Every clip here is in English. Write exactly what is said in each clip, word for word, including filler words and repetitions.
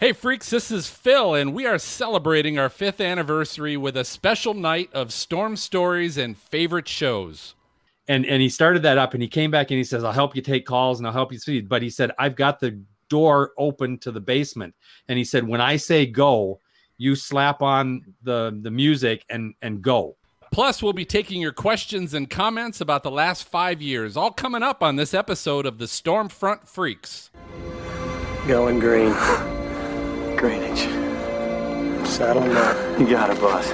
Hey freaks, this is Phil, and we are celebrating our fifth anniversary with a special night of storm stories and favorite shows. And and he started that up, and he came back and he says, I'll help you take calls and I'll help you see. But he said, I've got the door open to the basement. And he said, when I say go, you slap on the, the music and, and go. Plus, we'll be taking your questions and comments about the last five years, all coming up on this episode of the Stormfront Freaks. Going green. Greenwich. Saddle up. You got it, boss.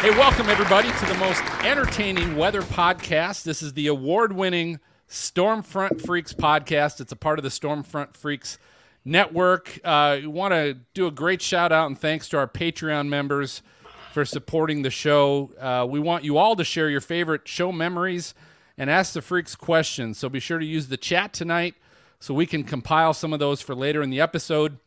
Hey, welcome everybody to the most entertaining weather podcast. This is the award-winning Stormfront Freaks podcast. It's a part of the Stormfront Freaks Network. Uh, we want to do a great shout out and thanks to our Patreon members for supporting the show. Uh, we want you all to share your favorite show memories and ask the freaks questions. So be sure to use the chat tonight so we can compile some of those for later in the episode.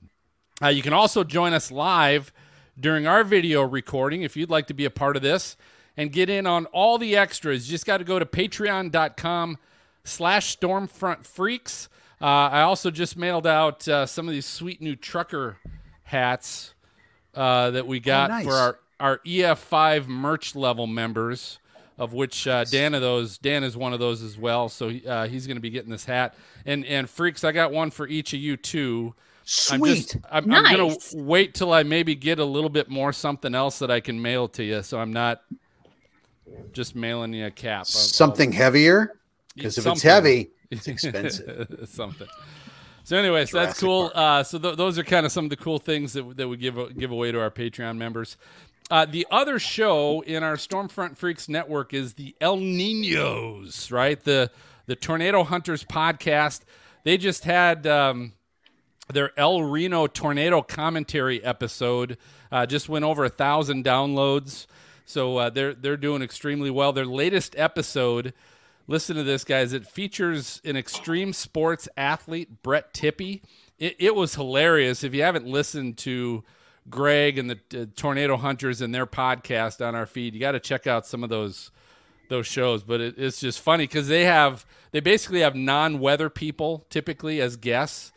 Uh, you can also join us live during our video recording if you'd like to be a part of this and get in on all the extras. You just got to go to patreon.com slash stormfrontfreaks. Uh, I also just mailed out uh, some of these sweet new trucker hats uh, that we got oh, nice. for our Our E F five merch level members, of which uh, Dan of those Dan is one of those as well. So uh, he's going to be getting this hat. And and freaks, I got one for each of you too. Sweet. I'm, I'm, nice. I'm going to wait till I maybe get a little bit more something else that I can mail to you. So I'm not just mailing you a cap. Something I'll, I'll, heavier, because if something. It's heavy, it's expensive. something. So anyways, Jurassic that's cool. Uh, so th- those are kind of some of the cool things that that we give give away to our Patreon members. Uh, the other show in our Stormfront Freaks network is the El Ninos, right? The the Tornado Hunters podcast. They just had um, their El Reno Tornado Commentary episode. Uh, just went over a thousand downloads, so uh, they're they're doing extremely well. Their latest episode, listen to this, guys. It features an extreme sports athlete, Brett Tippy. It, it was hilarious. If you haven't listened to Greg and the uh, Tornado Hunters and their podcast on our feed, you got to check out some of those those shows. But it, it's just funny because they have they basically have non-weather people typically as guests,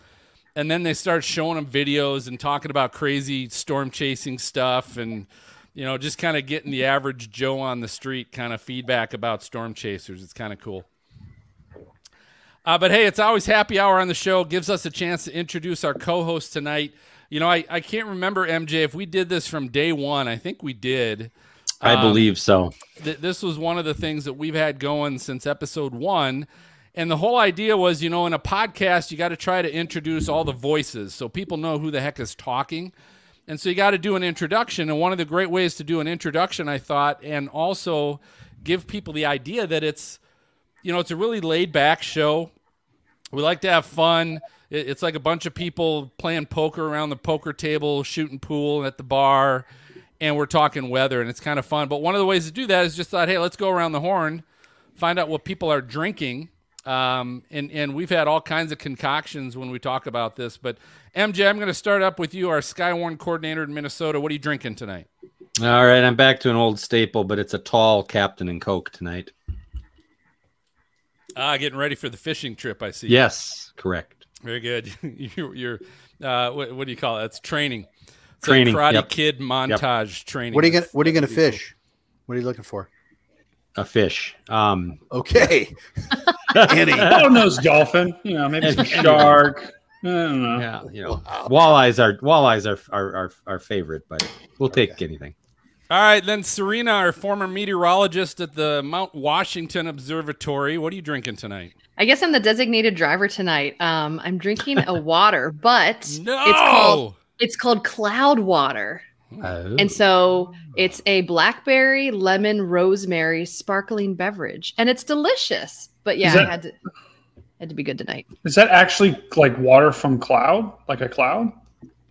and then they start showing them videos and talking about crazy storm chasing stuff, and you know, just kind of getting the average Joe on the street kind of feedback about storm chasers. It's kind of cool. Uh, but hey, it's always happy hour on the show. Gives us a chance to introduce our co-host tonight. You know, I, I can't remember, M J, if we did this from day one. I think we did. Um, I believe so. Th- this was one of the things that we've had going since episode one. And the whole idea was, you know, in a podcast, you got to try to introduce all the voices so people know who the heck is talking. And so you got to do an introduction. And one of the great ways to do an introduction, I thought, and also give people the idea that it's, you know, it's a really laid back show. We like to have fun. It's like a bunch of people playing poker around the poker table, shooting pool at the bar, and we're talking weather, and it's kind of fun. But one of the ways to do that is just thought, hey, let's go around the horn, find out what people are drinking. Um, and, and we've had all kinds of concoctions when we talk about this. But, M J, I'm going to start up with you, our Skywarn coordinator in Minnesota. What are you drinking tonight? All right, I'm back to an old staple, but it's a tall Captain and Coke tonight. Ah, getting ready for the fishing trip, I see. Yes, correct. Very good. You're, you're uh, what, what do you call it? That's training. It's training. Like Karate yep. Kid montage yep. training. What are you gonna What are you gonna fish? What are you looking for? A fish. Um, okay. Any bottlenose dolphin? You know, maybe some shark. I don't know. Yeah, you know, wow. walleyes are walleyes are are our our favorite, but we'll take okay. anything. All right, then Serena, our former meteorologist at the Mount Washington Observatory. What are you drinking tonight? I guess I'm the designated driver tonight. Um, I'm drinking a water, but no! it's called it's called cloud water. Oh. And so it's a blackberry, lemon, rosemary sparkling beverage. And it's delicious. But yeah, that, I had to had to be good tonight. Is that actually like water from cloud? Like a cloud?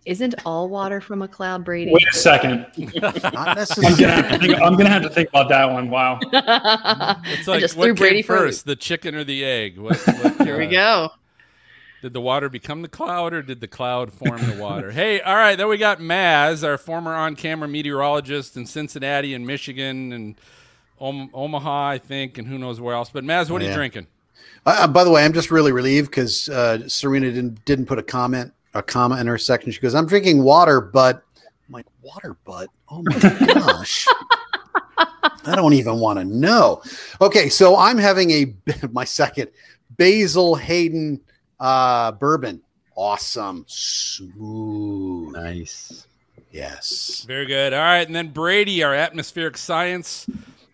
Isn't all water from a cloud, Brady? Wait a second. Not necessarily. I'm going to have to think about that one. Wow. It's like, I just what threw Brady first, the chicken or the egg? What, what, here uh, we go. Did the water become the cloud, or did the cloud form the water? Hey, all right, then we got Maz, our former on-camera meteorologist in Cincinnati and Michigan and Om- Omaha, I think, and who knows where else. But Maz, what oh, yeah. are you drinking? Uh, by the way, I'm just really relieved because uh, Serena didn't didn't put a comment a comma in her section. She goes, "I'm drinking water, but I'm like water, but oh my gosh." I don't even want to know. Okay, so I'm having a my second Basil Hayden uh, bourbon. Awesome, smooth, nice. Yes, very good. All right, and then Brady, our atmospheric science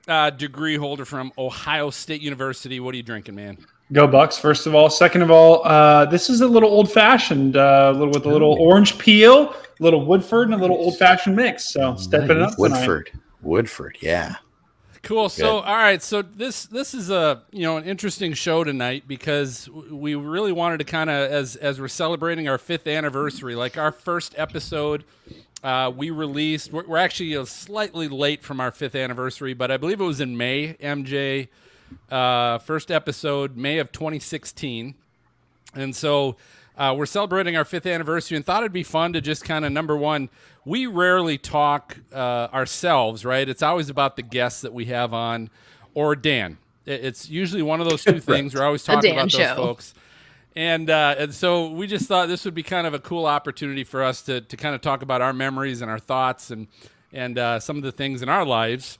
uh, degree holder from Ohio State University. What are you drinking, man? Go Bucks! First of all, second of all, uh, this is a little old-fashioned, uh, little with a little oh, orange peel, a little Woodford, and a little old-fashioned mix. So nice. Stepping it up, Woodford. Tonight. Woodford, yeah. Cool. Good. So, all right. So this this is a you know an interesting show tonight because we really wanted to kind of as as we're celebrating our fifth anniversary, like our first episode uh, we released. We're, we're actually you know, slightly late from our fifth anniversary, but I believe it was in May. M J uh, first episode May of twenty sixteen, and so. Uh, we're celebrating our fifth anniversary and thought it'd be fun to just kind of, number one, we rarely talk uh, ourselves, right? It's always about the guests that we have on or Dan. It's usually one of those two things. We're always talking about show. Those folks. And uh, and so we just thought this would be kind of a cool opportunity for us to to kind of talk about our memories and our thoughts and and uh, some of the things in our lives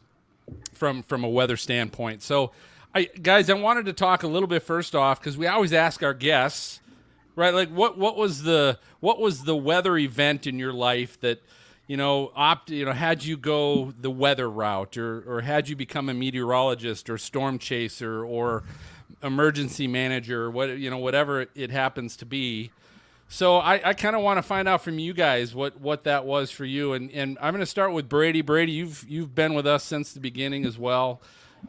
from from a weather standpoint. So, I, guys, I wanted to talk a little bit first off because we always ask our guests, right, like what, what was the what was the weather event in your life that, you know, opt you know had you go the weather route or or had you become a meteorologist or storm chaser or emergency manager or what you know whatever it, it happens to be. So I, I kind of want to find out from you guys what, what that was for you, and and I'm going to start with Brady. Brady, you've you've been with us since the beginning as well.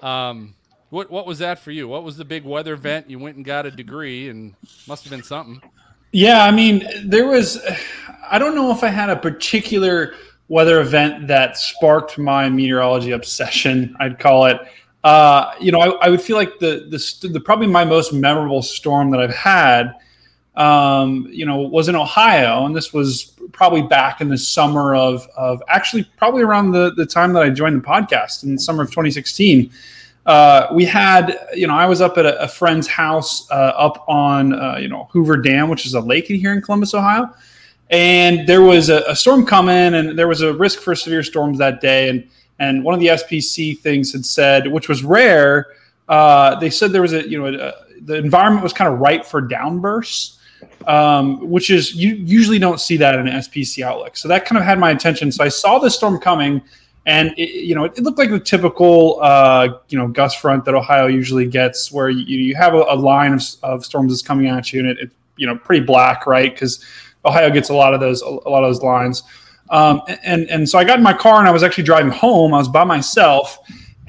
Um, What what was that for you? What was the big weather event? You went and got a degree and must have been something. Yeah, I mean, there was – I don't know if I had a particular weather event that sparked my meteorology obsession, I'd call it. Uh, you know, I, I would feel like the, the the probably my most memorable storm that I've had, um, you know, was in Ohio, and this was probably back in the summer of, of – actually probably around the, the time that I joined the podcast in the summer of twenty sixteen. Uh, we had, you know, I was up at a, a friend's house uh, up on, uh, you know, Hoover Dam, which is a lake here in Columbus, Ohio. And there was a, a storm coming, and there was a risk for severe storms that day. And and one of the S P C things had said, which was rare, uh, they said there was a, you know, a, the environment was kind of ripe for downbursts, um, which is you usually don't see that in an S P C outlook. So that kind of had my attention. So I saw this storm coming. And, it, you know, it looked like the typical, uh, you know, gust front that Ohio usually gets where you, you have a, a line of, of storms that's coming at you and it, it you know, pretty black, right? Because Ohio gets a lot of those a lot of those lines. Um, and, and so I got in my car and I was actually driving home. I was by myself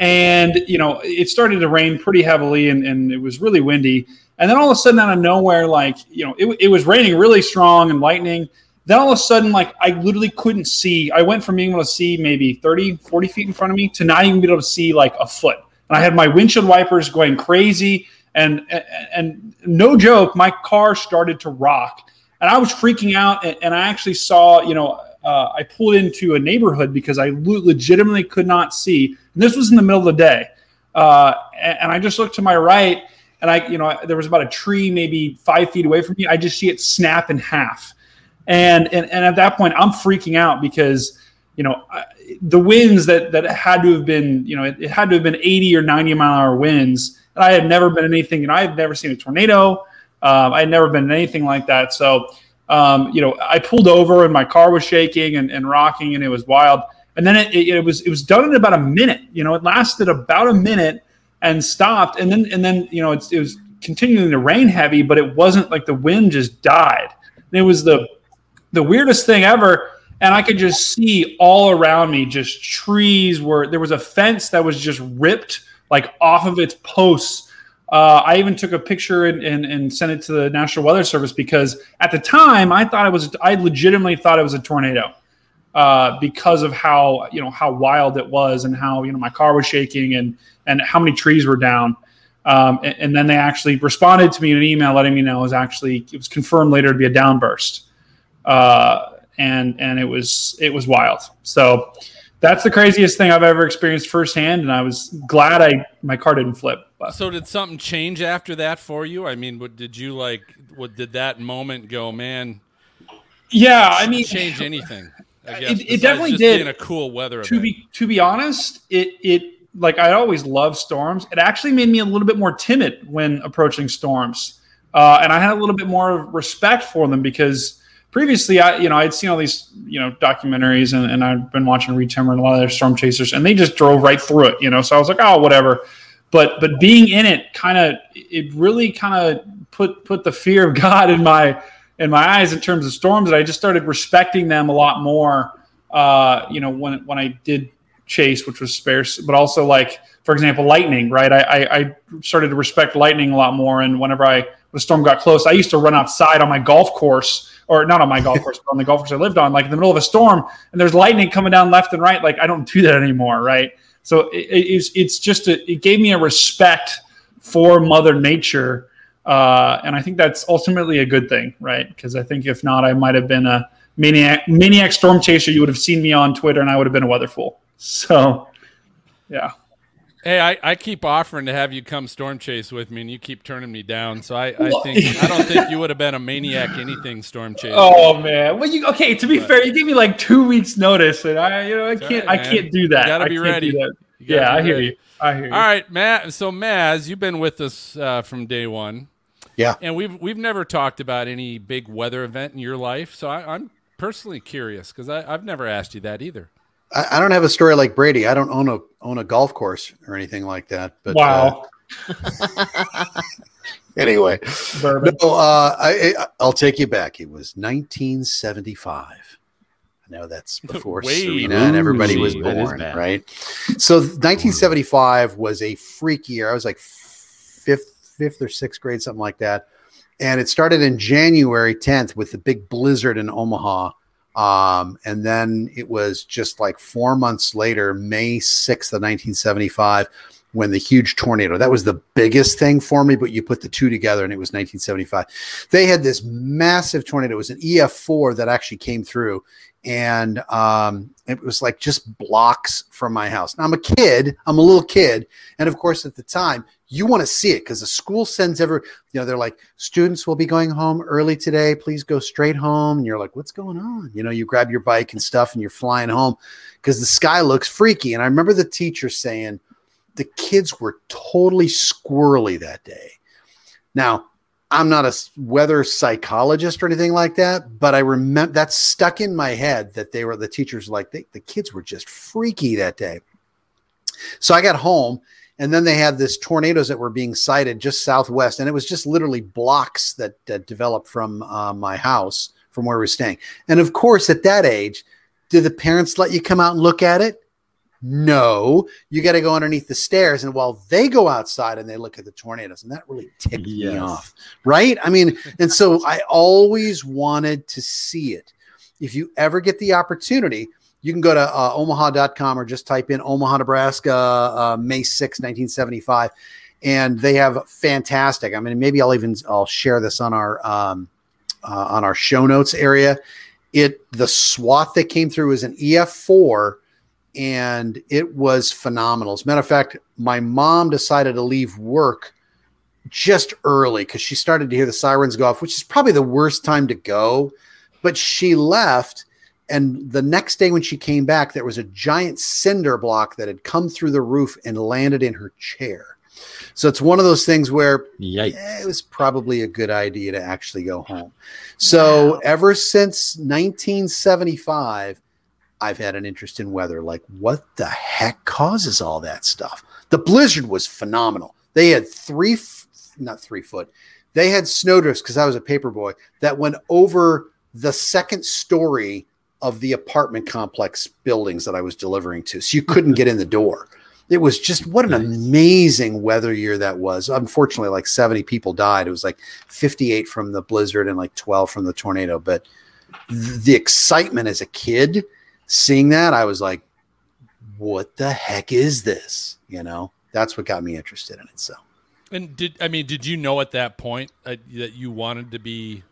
and, you know, it started to rain pretty heavily and, and it was really windy. And then all of a sudden out of nowhere, like, you know, it, it was raining really strong and lightning. Then all of a sudden, like, I literally couldn't see. I went from being able to see maybe thirty, forty feet in front of me to not even be able to see, like, a foot. And I had my windshield wipers going crazy. And, and, and no joke, my car started to rock. And I was freaking out. And, and I actually saw, you know, uh, I pulled into a neighborhood because I legitimately could not see. And this was in the middle of the day. Uh, and, and I just looked to my right. And, I, you know, there was about a tree maybe five feet away from me. I just see it snap in half. And, and and at that point, I'm freaking out because, you know, I, the winds that, that had to have been, you know, it, it had to have been eighty or ninety mile an hour winds. And I had never been anything, you know, I had never seen a tornado. Um, I had never been anything like that. So, um, you know, I pulled over and my car was shaking and, and rocking and it was wild. And then it, it, it was it was done in about a minute. You know, it lasted about a minute and stopped. And then, and then you know, it's, it was continuing to rain heavy, but it wasn't like the wind just died. And it was the... the weirdest thing ever, and I could just see all around me just trees where there was a fence that was just ripped like off of its posts. Uh, I even took a picture and, and, and sent it to the National Weather Service because at the time I thought it was I legitimately thought it was a tornado uh, because of how you know how wild it was and how you know my car was shaking and and how many trees were down. Um, and, and then they actually responded to me in an email letting me know it was actually, it was confirmed later to be a downburst. Uh, and, and it was, it was wild. So that's the craziest thing I've ever experienced firsthand. And I was glad I, my car didn't flip. But. So did something change after that for you? I mean, what did you like, what did that moment go, man? Yeah. I mean, change anything. I guess, it, it definitely just did. In a cool weather event. To be, to be honest, it, it, like I always love storms. It actually made me a little bit more timid when approaching storms. Uh, and I had a little bit more respect for them because previously I, you know, I'd seen all these, you know, documentaries and, and I'd been watching Reed Timmer and a lot of their storm chasers and they just drove right through it, you know? So I was like, oh, whatever. But, but being in it kind of, it really kind of put, put the fear of God in my, in my eyes in terms of storms. And I just started respecting them a lot more. Uh, you know, when, when I did chase, which was sparse, but also like, for example, lightning, right? I, I, I started to respect lightning a lot more. And whenever I, the storm got close, I used to run outside on my golf course or not on my golf course, but on the golf course I lived on, like in the middle of a storm and there's lightning coming down left and right. Like I don't do that anymore. Right. So it, it's, it's just, a, it gave me a respect for Mother Nature. Uh, and I think that's ultimately a good thing. Right. Cause I think if not, I might've been a maniac, maniac storm chaser. You would have seen me on Twitter and I would have been a weather fool. So, yeah. Hey, I, I keep offering to have you come storm chase with me, and you keep turning me down. So I, I think I don't think you would have been a maniac anything storm chase. Oh man, well you okay? To be but, fair, you gave me like two weeks notice, and I you know I can't right, I can't do that. You gotta be ready. Yeah, be I ready. hear you. I hear you. All right, Matt. So Maz, you've been with us uh, from day one. Yeah, and we've we've never talked about any big weather event in your life. So I, I'm personally curious because I've never asked you that either. I don't have a story like Brady. I don't own a own a golf course or anything like that. But wow. Uh, anyway, Bourbon. no, uh, I, I'll take you back. It was nineteen seventy-five. I know that's before Serena and everybody was born, right? So nineteen seventy-five was a freak year. I was like fifth, fifth or sixth grade, something like that. And it started in January tenth with the big blizzard in Omaha. Um, and then it was just like four months later, May sixth of nineteen seventy-five, when the huge tornado, that was the biggest thing for me, but you put the two together and it was nineteen seventy-five. They had this massive tornado. It was an E F four that actually came through and, um, it was like just blocks from my house. Now I'm a kid, I'm a little kid. And of course at the time, you want to see it because the school sends every, you know, they're like, students will be going home early today. Please go straight home. And you're like, what's going on? You know, you grab your bike and stuff and you're flying home because the sky looks freaky. And I remember the teacher saying the kids were totally squirrely that day. Now, I'm not a weather psychologist or anything like that, but I remember that stuck in my head that they were, the teachers like, they, the kids were just freaky that day. So I got home. And then they had this tornadoes that were being sighted just southwest. And it was just literally blocks that, that developed from uh, my house, from where we were staying. And of course, at that age, did the parents let you come out and look at it? No, you got to go underneath the stairs. And while they go outside and they look at the tornadoes, and that really ticked yes. me off, right? I mean, and so I always wanted to see it. If you ever get the opportunity, you can go to uh, omaha dot com or just type in Omaha, Nebraska, uh, May sixth, nineteen seventy-five. And they have fantastic. I mean, maybe I'll even I'll share this on our um, uh, on our show notes area. It the swath that came through was an E F four and it was phenomenal. As a matter of fact, my mom decided to leave work just early because she started to hear the sirens go off, which is probably the worst time to go. But she left. And the next day when she came back, there was a giant cinder block that had come through the roof and landed in her chair. So it's one of those things where eh, it was probably a good idea to actually go home. So wow. Ever since nineteen seventy-five, I've had an interest in weather. Like what the heck causes all that stuff? The blizzard was phenomenal. They had three, not three foot. They had snowdrifts because I was a paper boy that went over the second story of the apartment complex buildings that I was delivering to. So you couldn't get in the door. It was just, what an amazing weather year that was. Unfortunately, like seventy people died. It was like fifty-eight from the blizzard and like twelve from the tornado. But th- the excitement as a kid seeing that, I was like, what the heck is this? You know, that's what got me interested in it. So And did I mean, did you know at that point uh, that you wanted to be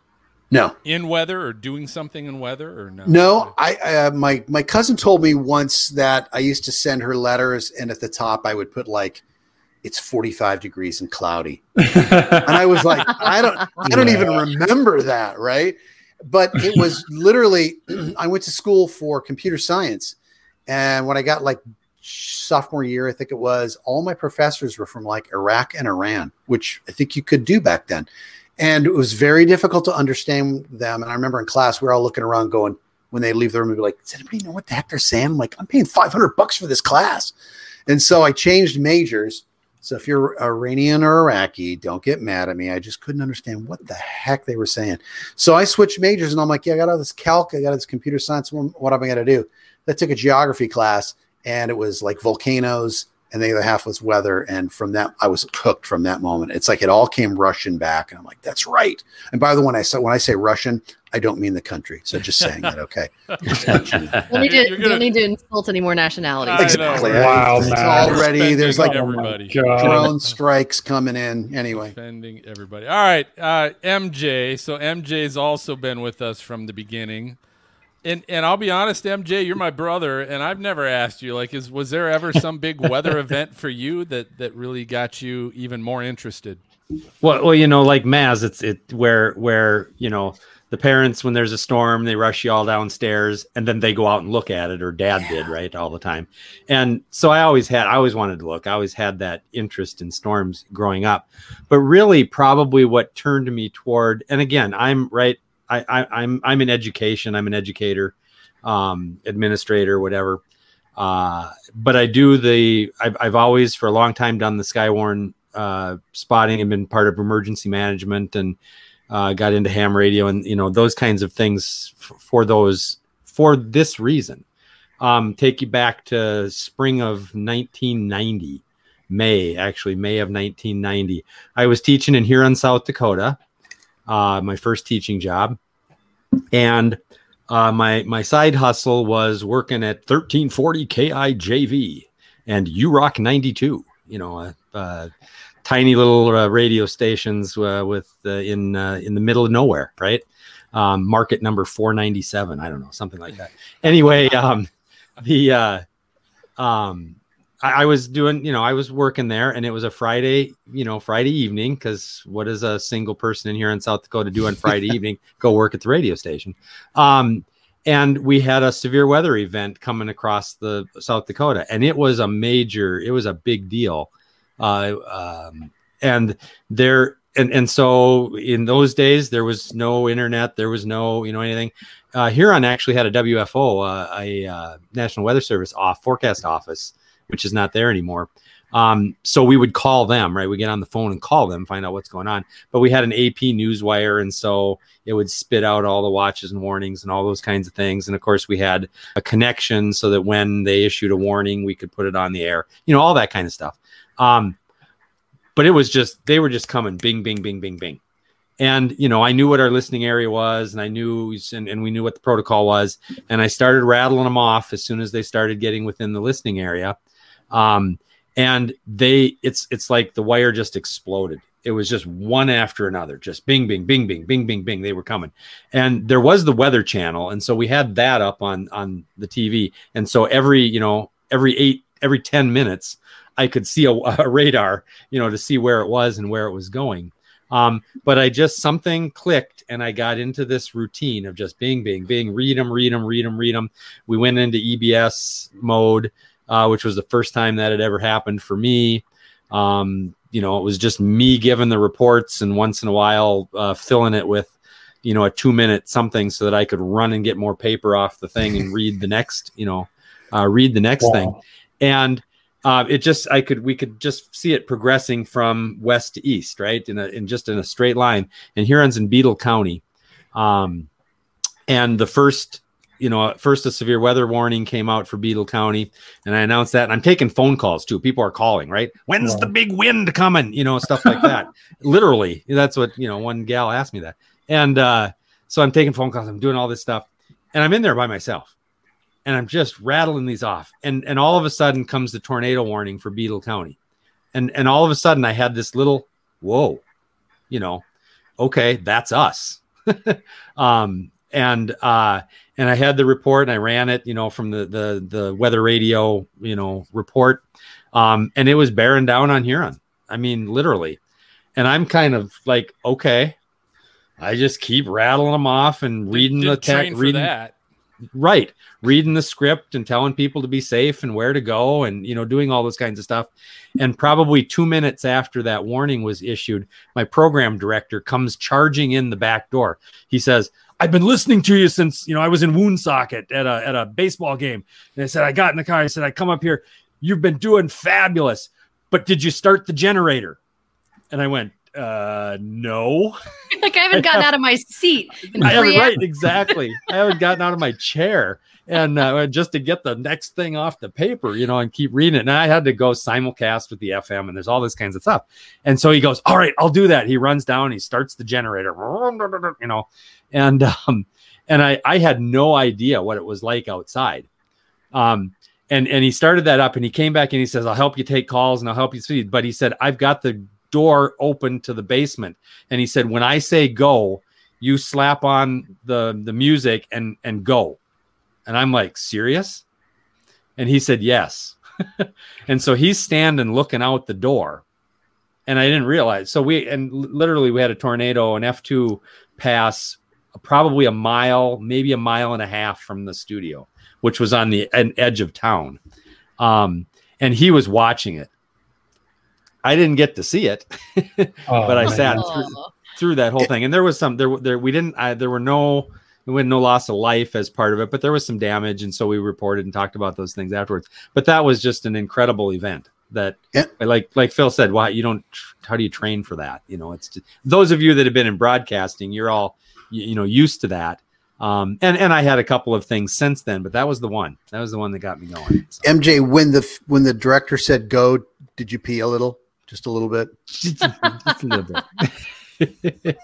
no in weather or doing something in weather or no? No, I uh, my my cousin told me once that I used to send her letters, and at the top I would put like, it's forty-five degrees and cloudy, and I was like, I don't I don't yeah. even remember that, right? But it was literally, I went to school for computer science, and when I got like sophomore year, I think it was, all my professors were from like Iraq and Iran, which I think you could do back then. And it was very difficult to understand them. And I remember in class, we were all looking around going, when they leave the room, we'd be like, does anybody know what the heck they're saying? I'm like, I'm paying five hundred bucks for this class. And so I changed majors. So if you're Iranian or Iraqi, don't get mad at me. I just couldn't understand what the heck they were saying. So I switched majors, and I'm like, yeah, I got all this calc, I got all this computer science. What am I going to do? I took a geography class, and it was like volcanoes, and the other half was weather. And from that, I was hooked from that moment. It's like it all came rushing back, and I'm like, that's right. And by the way, when I say, when I say Russian, I don't mean the country. So just saying that, okay? We'll need to, gonna... we'll need to insult any more nationalities. Exactly. Wow, it's already there's like everybody. Drone strikes coming in. Anyway, defending everybody. All right, uh, M J. So M J's also been with us from the beginning. And and I'll be honest, M J, you're my brother, and I've never asked you, like, is was there ever some big weather event for you that, that really got you even more interested? Well, well, you know, like Maz, it's it where where you know the parents, when there's a storm, they rush you all downstairs, and then they go out and look at it, or Dad yeah. did, right, all the time. And so I always had, I always wanted to look. I always had that interest in storms growing up, but really, probably what turned me toward, and again, I'm right. I, I, I'm I'm in education. I'm an educator, um, administrator, whatever. Uh, but I do the. I've, I've always for a long time done the Skywarn uh, spotting and been part of emergency management, and uh, got into ham radio and you know those kinds of things f- for those for this reason. Um, take you back to spring of nineteen ninety, May actually May of nineteen ninety. I was teaching in Huron, South Dakota. Uh, my first teaching job, and uh, my my side hustle was working at thirteen forty K I J V and U Rock ninety-two. You know, uh, uh, tiny little uh, radio stations uh, with uh, in uh, in the middle of nowhere, right? Um, market number four ninety-seven. I don't know, something like that. Anyway, um, the uh, um, I, I was doing, you know, I was working there, and it was a Friday, you know, Friday evening, because what does a single person in here in South Dakota do on Friday evening? Go work at the radio station. Um, and we had a severe weather event coming across the South Dakota, and it was a major, it was a big deal. Uh, um, and there, and, and so in those days, there was no internet, there was no, you know, anything. Uh, Huron actually had a W F O, uh, a uh, National Weather Service off forecast office, which is not there anymore. Um, so we would call them, right? We get on the phone and call them, find out what's going on. But we had an A P newswire, and so it would spit out all the watches and warnings and all those kinds of things. And of course, we had a connection so that when they issued a warning, we could put it on the air. You know, all that kind of stuff. Um, but it was just, they were just coming, bing, bing, bing, bing, bing. And, you know, I knew what our listening area was, and I knew, and, and we knew what the protocol was. And I started rattling them off as soon as they started getting within the listening area. Um, and they, it's, it's like the wire just exploded. It was just one after another, just bing, bing, bing, bing, bing, bing, bing. They were coming, and there was the Weather Channel. And so we had that up on, on the T V. And so every, you know, every eight, every ten minutes, I could see a, a radar, you know, to see where it was and where it was going. Um, but I just, something clicked, and I got into this routine of just bing, bing, bing, read them, read them, read them, read them. We went into E B S mode. Uh, which was the first time that had ever happened for me. Um, you know, it was just me giving the reports, and once in a while uh, filling it with, you know, a two minute something so that I could run and get more paper off the thing and read the next, you know, uh, read the next wow. thing. And uh, it just, I could, we could just see it progressing from west to east, right? In a, in just in a straight line. And Huron's in Beetle County. Um, and the first, you know, first a severe weather warning came out for Beetle County, and I announced that. And I'm taking phone calls too. People are calling, right? When's yeah. the big wind coming? You know, stuff like that. Literally, that's what, you know, one gal asked me that. And uh, so I'm taking phone calls. I'm doing all this stuff, and I'm in there by myself, and I'm just rattling these off. And and all of a sudden comes the tornado warning for Beetle County. And and all of a sudden I had this little whoa, you know, okay, that's us. um, and, uh, and I had the report and I ran it, you know, from the, the, the weather radio, you know, report. Um, and it was bearing down on Huron. I mean, literally. And I'm kind of like, okay, I just keep rattling them off and reading the tech, reading that. Right. Reading the script and telling people to be safe and where to go and, you know, doing all those kinds of stuff. And probably two minutes after that warning was issued, my program director comes charging in the back door. He says, I've been listening to you since, you know, I was in Woonsocket at a, at a baseball game. And I said, I got in the car. I said, I come up here. You've been doing fabulous, but did you start the generator? And I went, uh, no. Like I haven't gotten I have, out of my seat. I haven't, right, exactly. I haven't gotten out of my chair. And uh, just to get the next thing off the paper, you know, and keep reading it. And I had to go simulcast with the F M and there's all this kinds of stuff. And so he goes, all right, I'll do that. He runs down, he starts the generator, you know, and, um, and I, I had no idea what it was like outside. Um, and, and he started that up and he came back and he says, I'll help you take calls and I'll help you feed. But he said, I've got the door open to the basement. And he said, when I say go, you slap on the, the music and, and go. And I'm like, serious? And he said, yes. And so he's standing looking out the door. And I didn't realize. So we, and literally we had a tornado, an F two pass probably a mile, maybe a mile and a half from the studio, which was on the an edge of town. Um, and he was watching it. I didn't get to see it, but oh, I sat through, through that whole thing. And there was some, there, there, we didn't, I, there were no, we had no loss of life as part of it, but there was some damage. And so we reported and talked about those things afterwards, but that was just an incredible event that yeah. like, like Phil said, why you don't, how do you train for that? You know, it's just, those of you that have been in broadcasting, you're all, you, you know, used to that. Um, and, and I had a couple of things since then, but that was the one, that was the one that got me going. So. M J, when the, when the director said, go, did you pee a little? Just a little bit. Just a little bit. I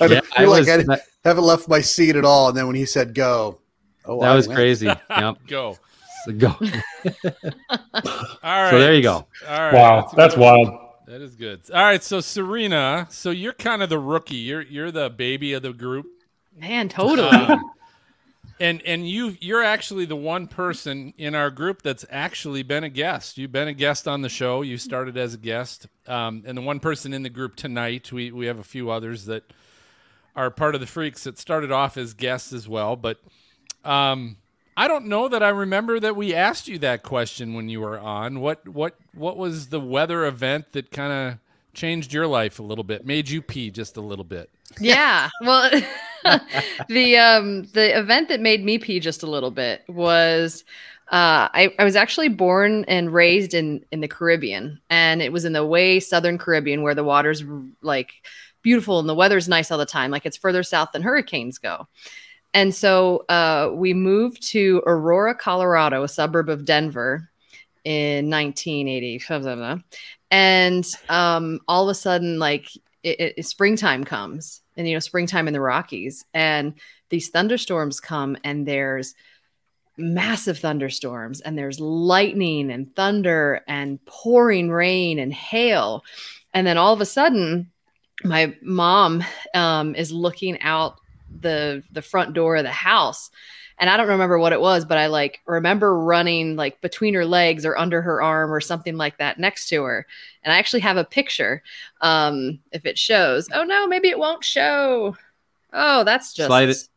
yeah, feel I was, like I that, haven't left my seat at all. And then when he said go. Oh, that I was went. Crazy. Yep. Go. So go. All right. So there you go. All right. Wow. That's, that's wild. One. That is good. All right. So Serena, so you're kind of the rookie. You're you're the baby of the group. Man, totally. Uh, And and you you're actually the one person in our group that's actually been a guest. You've been a guest on the show. You started as a guest, um, and the one person in the group tonight. We we have a few others that are part of the Freaks that started off as guests as well. But um, I don't know that I remember that we asked you that question when you were on. What what what was the weather event that kind of changed your life a little bit? Made you pee just a little bit. Yeah. Well, the um the event that made me pee just a little bit was uh I, I was actually born and raised in in the Caribbean, and it was in the way southern Caribbean where the water's like beautiful and the weather's nice all the time. Like it's further south than hurricanes go. And so uh we moved to Aurora, Colorado, a suburb of Denver in nineteen eighty. And um all of a sudden, like It, it, springtime comes, and you know, springtime in the Rockies, and these thunderstorms come, and there's massive thunderstorms, and there's lightning and thunder and pouring rain and hail. And then all of a sudden my mom um, is looking out the the front door of the house. And I don't remember what it was, but I like remember running like between her legs or under her arm or something like that next to her. And I actually have a picture. Um, if it shows, oh no, maybe it won't show. Oh, that's just slide it.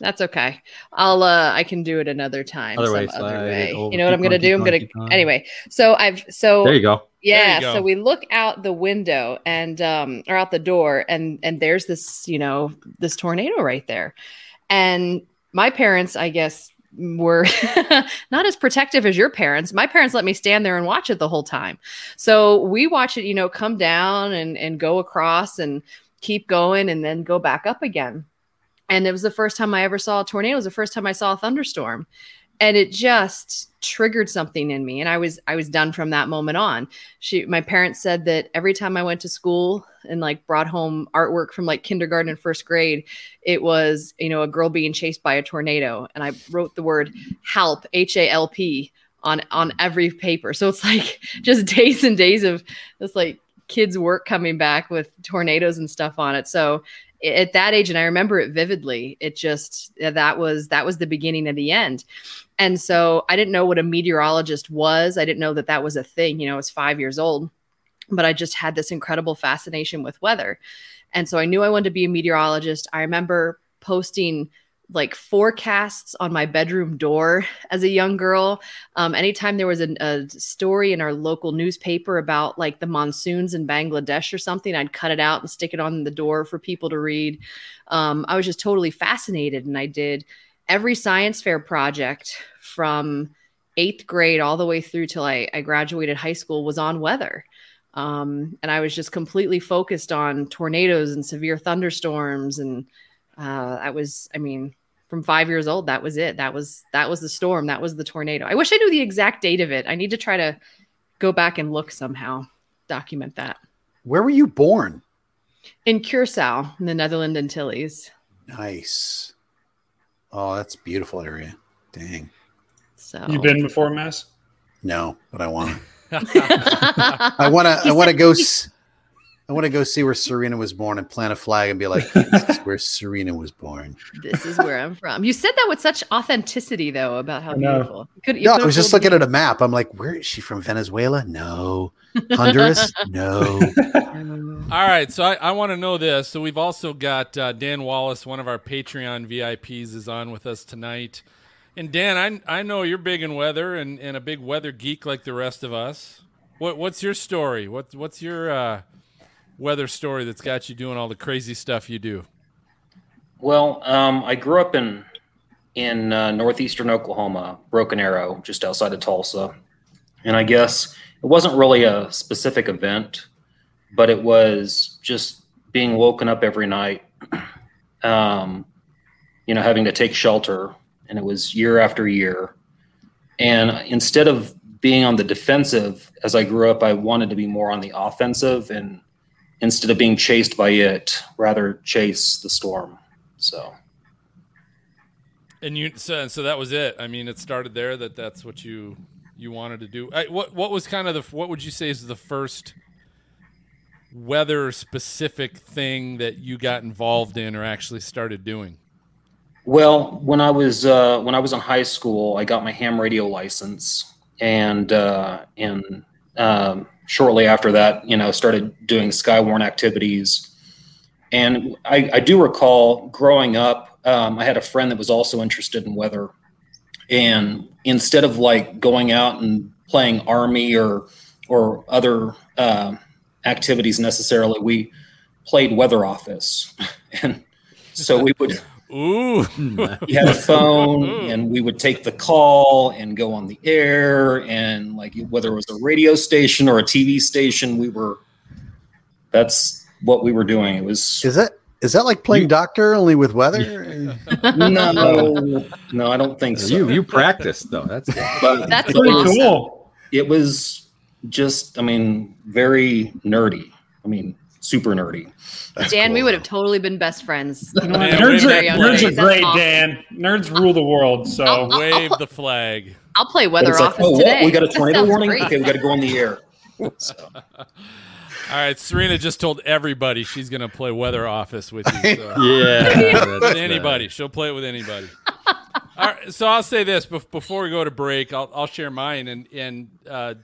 That's okay. I'll uh, I can do it another time. Other way, slide other way. Over, you know what I'm gonna on, do? I'm on, gonna on. Anyway. So I've so there you go. Yeah. You go. So we look out the window and um or out the door, and and there's this, you know, this tornado right there. And my parents, I guess, were not as protective as your parents. My parents let me stand there and watch it the whole time. So we watch it, you know, come down and, and go across and keep going and then go back up again. And it was the first time I ever saw a tornado. It was the first time I saw a thunderstorm. And it just triggered something in me. And I was I was done from that moment on. She, my parents said that every time I went to school and like brought home artwork from like kindergarten and first grade, it was, you know, a girl being chased by a tornado. And I wrote the word HALP, H A L P on, on every paper. So it's like just days and days of this like kids' work coming back with tornadoes and stuff on it. So at that age, and I remember it vividly, it just, that was, that was the beginning of the end. And so I didn't know what a meteorologist was. I didn't know that that was a thing. You know, I was five years old, but I just had this incredible fascination with weather. And so I knew I wanted to be a meteorologist. I remember posting like forecasts on my bedroom door as a young girl. Um, anytime there was a, a story in our local newspaper about like the monsoons in Bangladesh or something, I'd cut it out and stick it on the door for people to read. Um, I was just totally fascinated. And I did every science fair project from eighth grade all the way through till I, I graduated high school was on weather. Um, and I was just completely focused on tornadoes and severe thunderstorms. And uh, I was, I mean, from five years old, that was it. That was, that was the storm. That was the tornado. I wish I knew the exact date of it. I need to try to go back and look somehow, document that. Where were you born? In Curaçao, in the Netherlands Antilles. Nice. Oh, that's a beautiful area. Dang. So you've been before, Mass? No, but I want to. I want to. I want to go. S- I want to go see where Serena was born and plant a flag and be like, "This is where Serena was born. This is where I'm from." You said that with such authenticity, though, about how beautiful. Could, no, I was just looking at a map. I'm like, "Where is she from? Venezuela? No. Honduras? No." All right, so I, I want to know this. So we've also got uh, Dan Wallace, one of our Patreon V I Ps, is on with us tonight. And Dan, I I know you're big in weather and, and a big weather geek like the rest of us. What what's your story? What what's your uh, weather story that's got you doing all the crazy stuff you do? Well, um, I grew up in in uh, northeastern Oklahoma, Broken Arrow, just outside of Tulsa, and I guess it wasn't really a specific event, but it was just being woken up every night, um, you know, having to take shelter. And it was year after year. And instead of being on the defensive, as I grew up, I wanted to be more on the offensive. And instead of being chased by it, rather chase the storm. So. And you so, so that was it. I mean, it started there that that's what you you wanted to do. I, what what was kind of the what would you say is the first weather specific thing that you got involved in or actually started doing? Well, when I was uh, when I was in high school, I got my ham radio license, and uh, and um, shortly after that, you know, started doing Skywarn activities. And I, I do recall growing up, um, I had a friend that was also interested in weather, and instead of like going out and playing Army or or other uh, activities necessarily, we played Weather Office, and so we would. Ooh. He had a phone and we would take the call and go on the air, and like whether it was a radio station or a T V station, we were that's what we were doing. It was Is that is that like playing you, doctor only with weather? No. No, I don't think so. You you practiced though. That's but, that's pretty awesome. Cool. It was just I mean very nerdy. I mean super nerdy. That's Dan, cool. We would have totally been best friends. You know, Man, nerds are, nerds are great, awesome. Dan. Nerds rule the world. So I'll, I'll, wave I'll, the flag. I'll play Weather Office like, oh, today. What? We got a tornado warning. Great. Okay, we got to go on the air. So. All right, Serena just told everybody she's going to play Weather Office with you. So. Yeah, with anybody, she'll play it with anybody. All right, so I'll say this before we go to break. I'll I'll share mine and and. Uh,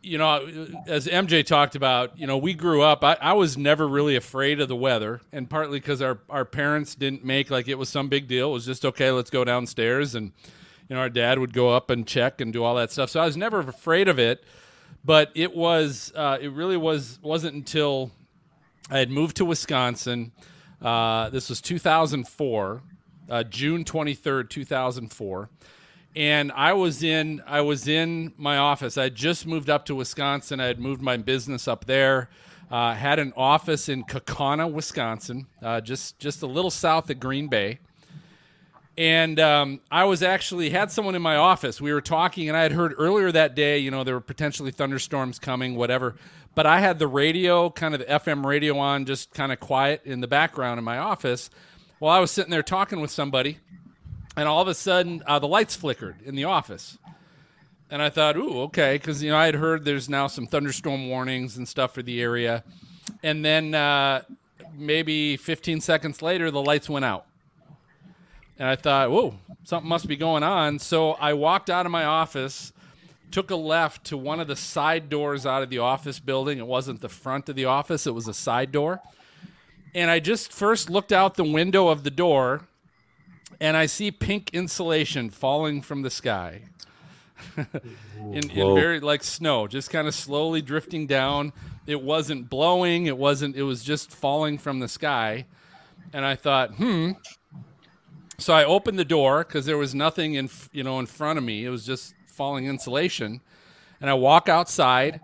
You know, as M J talked about, you know, we grew up, I, I was never really afraid of the weather, and partly because our, our parents didn't make like it was some big deal. It was just, okay, let's go downstairs. And, you know, our dad would go up and check and do all that stuff. So I was never afraid of it, but it was, uh, it really was, wasn't until I had moved to Wisconsin. Uh, this was two thousand four, uh, June twenty-third, two thousand four. And I was in I was in my office. I had just moved up to Wisconsin. I had moved my business up there. Uh, had an office in Kaukauna, Wisconsin, uh, just just a little south of Green Bay. And um, I was actually had someone in my office. We were talking, and I had heard earlier that day, you know, there were potentially thunderstorms coming, whatever. But I had the radio, kind of the F M radio on, just kind of quiet in the background in my office, while I was sitting there talking with somebody. And all of a sudden, uh, the lights flickered in the office. And I thought, ooh, okay, because, you know, I had heard there's now some thunderstorm warnings and stuff for the area. And then uh, maybe fifteen seconds later, the lights went out. And I thought, whoa, something must be going on. So I walked out of my office, took a left to one of the side doors out of the office building. It wasn't the front of the office. It was a side door. And I just first looked out the window of the door, and I see pink insulation falling from the sky. in, in very like snow, just kind of slowly drifting down. It wasn't blowing. It wasn't. It was just falling from the sky. And I thought, hmm. So I opened the door because there was nothing in you know in front of me. It was just falling insulation. And I walk outside,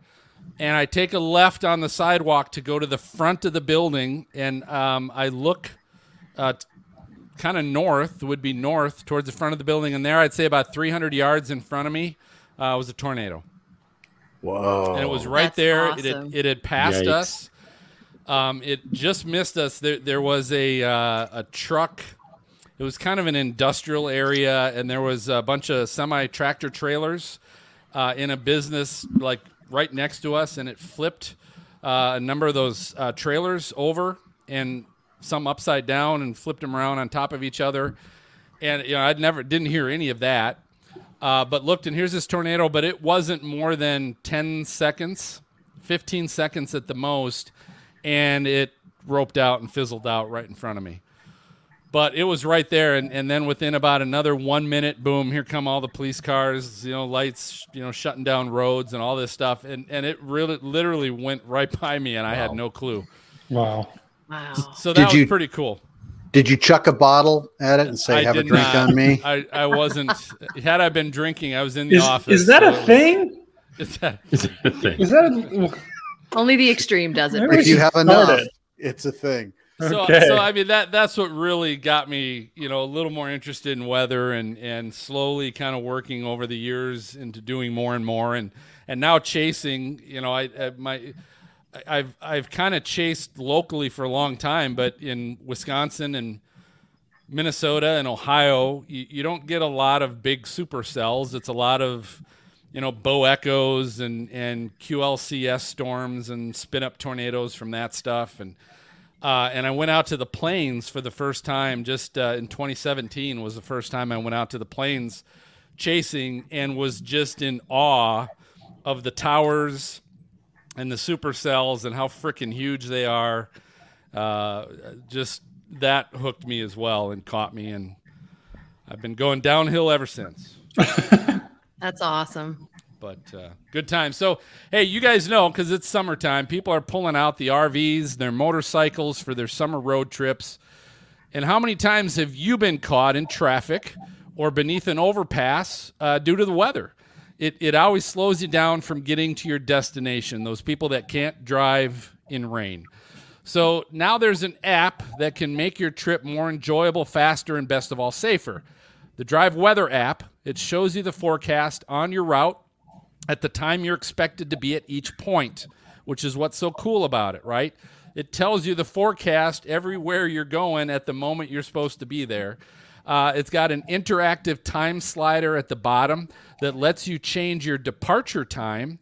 and I take a left on the sidewalk to go to the front of the building. And um, I look uh, kind of north, would be north, towards the front of the building. And there, I'd say about three hundred yards in front of me uh, was a tornado. Whoa. And it was right That's there. Awesome. It, it had passed Yikes. us. Um, it just missed us. There, there was a uh, a truck. It was kind of an industrial area, and there was a bunch of semi-tractor trailers uh, in a business like right next to us, and it flipped uh, a number of those uh, trailers over and some upside down and flipped them around on top of each other. And you know, I'd never didn't hear any of that, uh, but looked, and here's this tornado, but it wasn't more than ten seconds, fifteen seconds at the most, and it roped out and fizzled out right in front of me. But it was right there, and, and then within about another one minute, boom, here come all the police cars, you know, lights, you know, shutting down roads and all this stuff. And, and it really literally went right by me, and I wow. had no clue. Wow. Wow. So that did was you, pretty cool. Did you chuck a bottle at it and say, I have a drink not. on me? I, I wasn't. Had I been drinking, I was in the is, office. Is that so a was, thing? Is that, is that a thing? Is that a, only the extreme does it. If you have enough, started. it's a thing. So, okay. so I mean that that's what really got me, you know, a little more interested in weather, and, and slowly kind of working over the years into doing more and more, and, and now chasing, you know, I, I my I've I've kind of chased locally for a long time, but in Wisconsin and Minnesota and Ohio, you, you don't get a lot of big supercells. It's a lot of, you know, Bo Echoes and and Q L C S storms and spin up tornadoes from that stuff. And Uh, and I went out to the plains for the first time just uh, in twenty seventeen was the first time I went out to the plains chasing, and was just in awe of the towers and the supercells and how freaking huge they are. Uh, just that hooked me as well and caught me, and I've been going downhill ever since. That's awesome. But uh, good time. So, hey, you guys know, because it's summertime, people are pulling out the R Vs, their motorcycles for their summer road trips. And how many times have you been caught in traffic or beneath an overpass uh, due to the weather? It it always slows you down from getting to your destination, those people that can't drive in rain. So now there's an app that can make your trip more enjoyable, faster, and best of all, safer. The Drive Weather app, it shows you the forecast on your route, at the time you're expected to be at each point, which is what's so cool about it, right? It tells you the forecast everywhere you're going at the moment you're supposed to be there. Uh, it's got an interactive time slider at the bottom that lets you change your departure time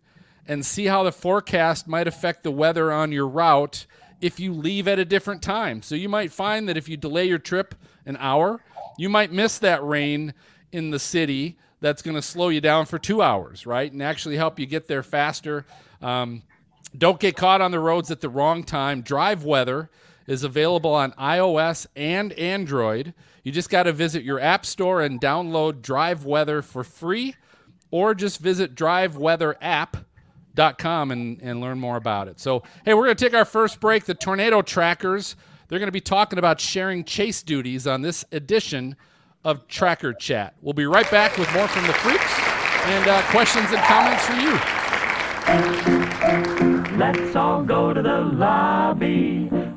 and see how the forecast might affect the weather on your route if you leave at a different time. So you might find that if you delay your trip an hour, you might miss that rain in the city that's going to slow you down for two hours, right? And actually help you get there faster. Um, don't get caught on the roads at the wrong time. Drive Weather is available on iOS and Android. You just got to visit your app store and download Drive Weather for free, or just visit drive weather app dot com and, and learn more about it. So, hey, we're going to take our first break. The Tornado Trackers, they're going to be talking about sharing chase duties on this edition of Tracker Chat. We'll be right back with more from the freaks and uh, questions and comments for you. Let's all go to the lobby.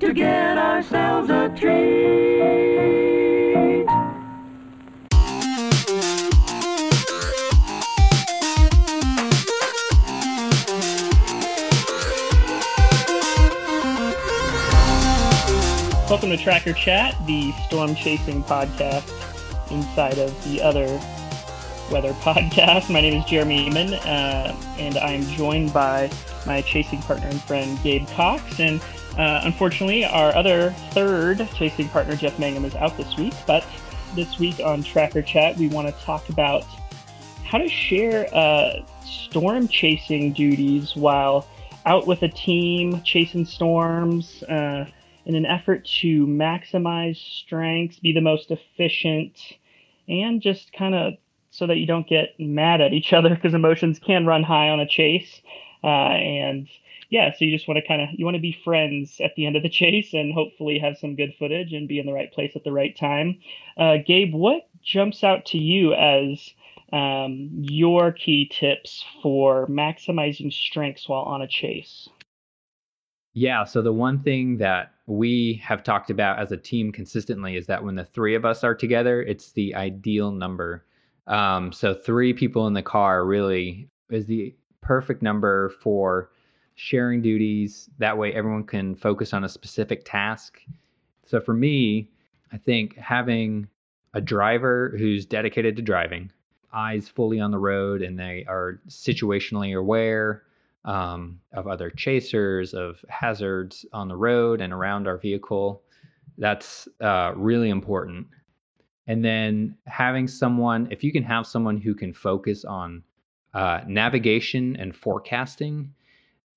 to get ourselves a treat. Welcome to Tracker Chat, the storm chasing podcast inside of the other weather podcast. My name is Jeremy Eamon, uh, and I'm joined by my chasing partner and friend Gabe Cox. And uh, unfortunately, our other third chasing partner, Jeff Mangum, is out this week. But this week on Tracker Chat, we want to talk about how to share uh, storm chasing duties while out with a team chasing storms, uh, in an effort to maximize strengths, be the most efficient, and just kind of so that you don't get mad at each other, because emotions can run high on a chase. Uh, and yeah, so you just want to kind of, you want to be friends at the end of the chase and hopefully have some good footage and be in the right place at the right time. Uh, Gabe, what jumps out to you as um, your key tips for maximizing strengths while on a chase? Yeah, so the one thing that we have talked about as a team consistently is that when the three of us are together, it's the ideal number. Um, so three people in the car really is the perfect number for sharing duties. That way everyone can focus on a specific task. So for me, I think having a driver who's dedicated to driving, eyes fully on the road, and they are situationally aware Um, of other chasers, of hazards on the road and around our vehicle. That's uh, really important. And then having someone, if you can have someone who can focus on uh, navigation and forecasting,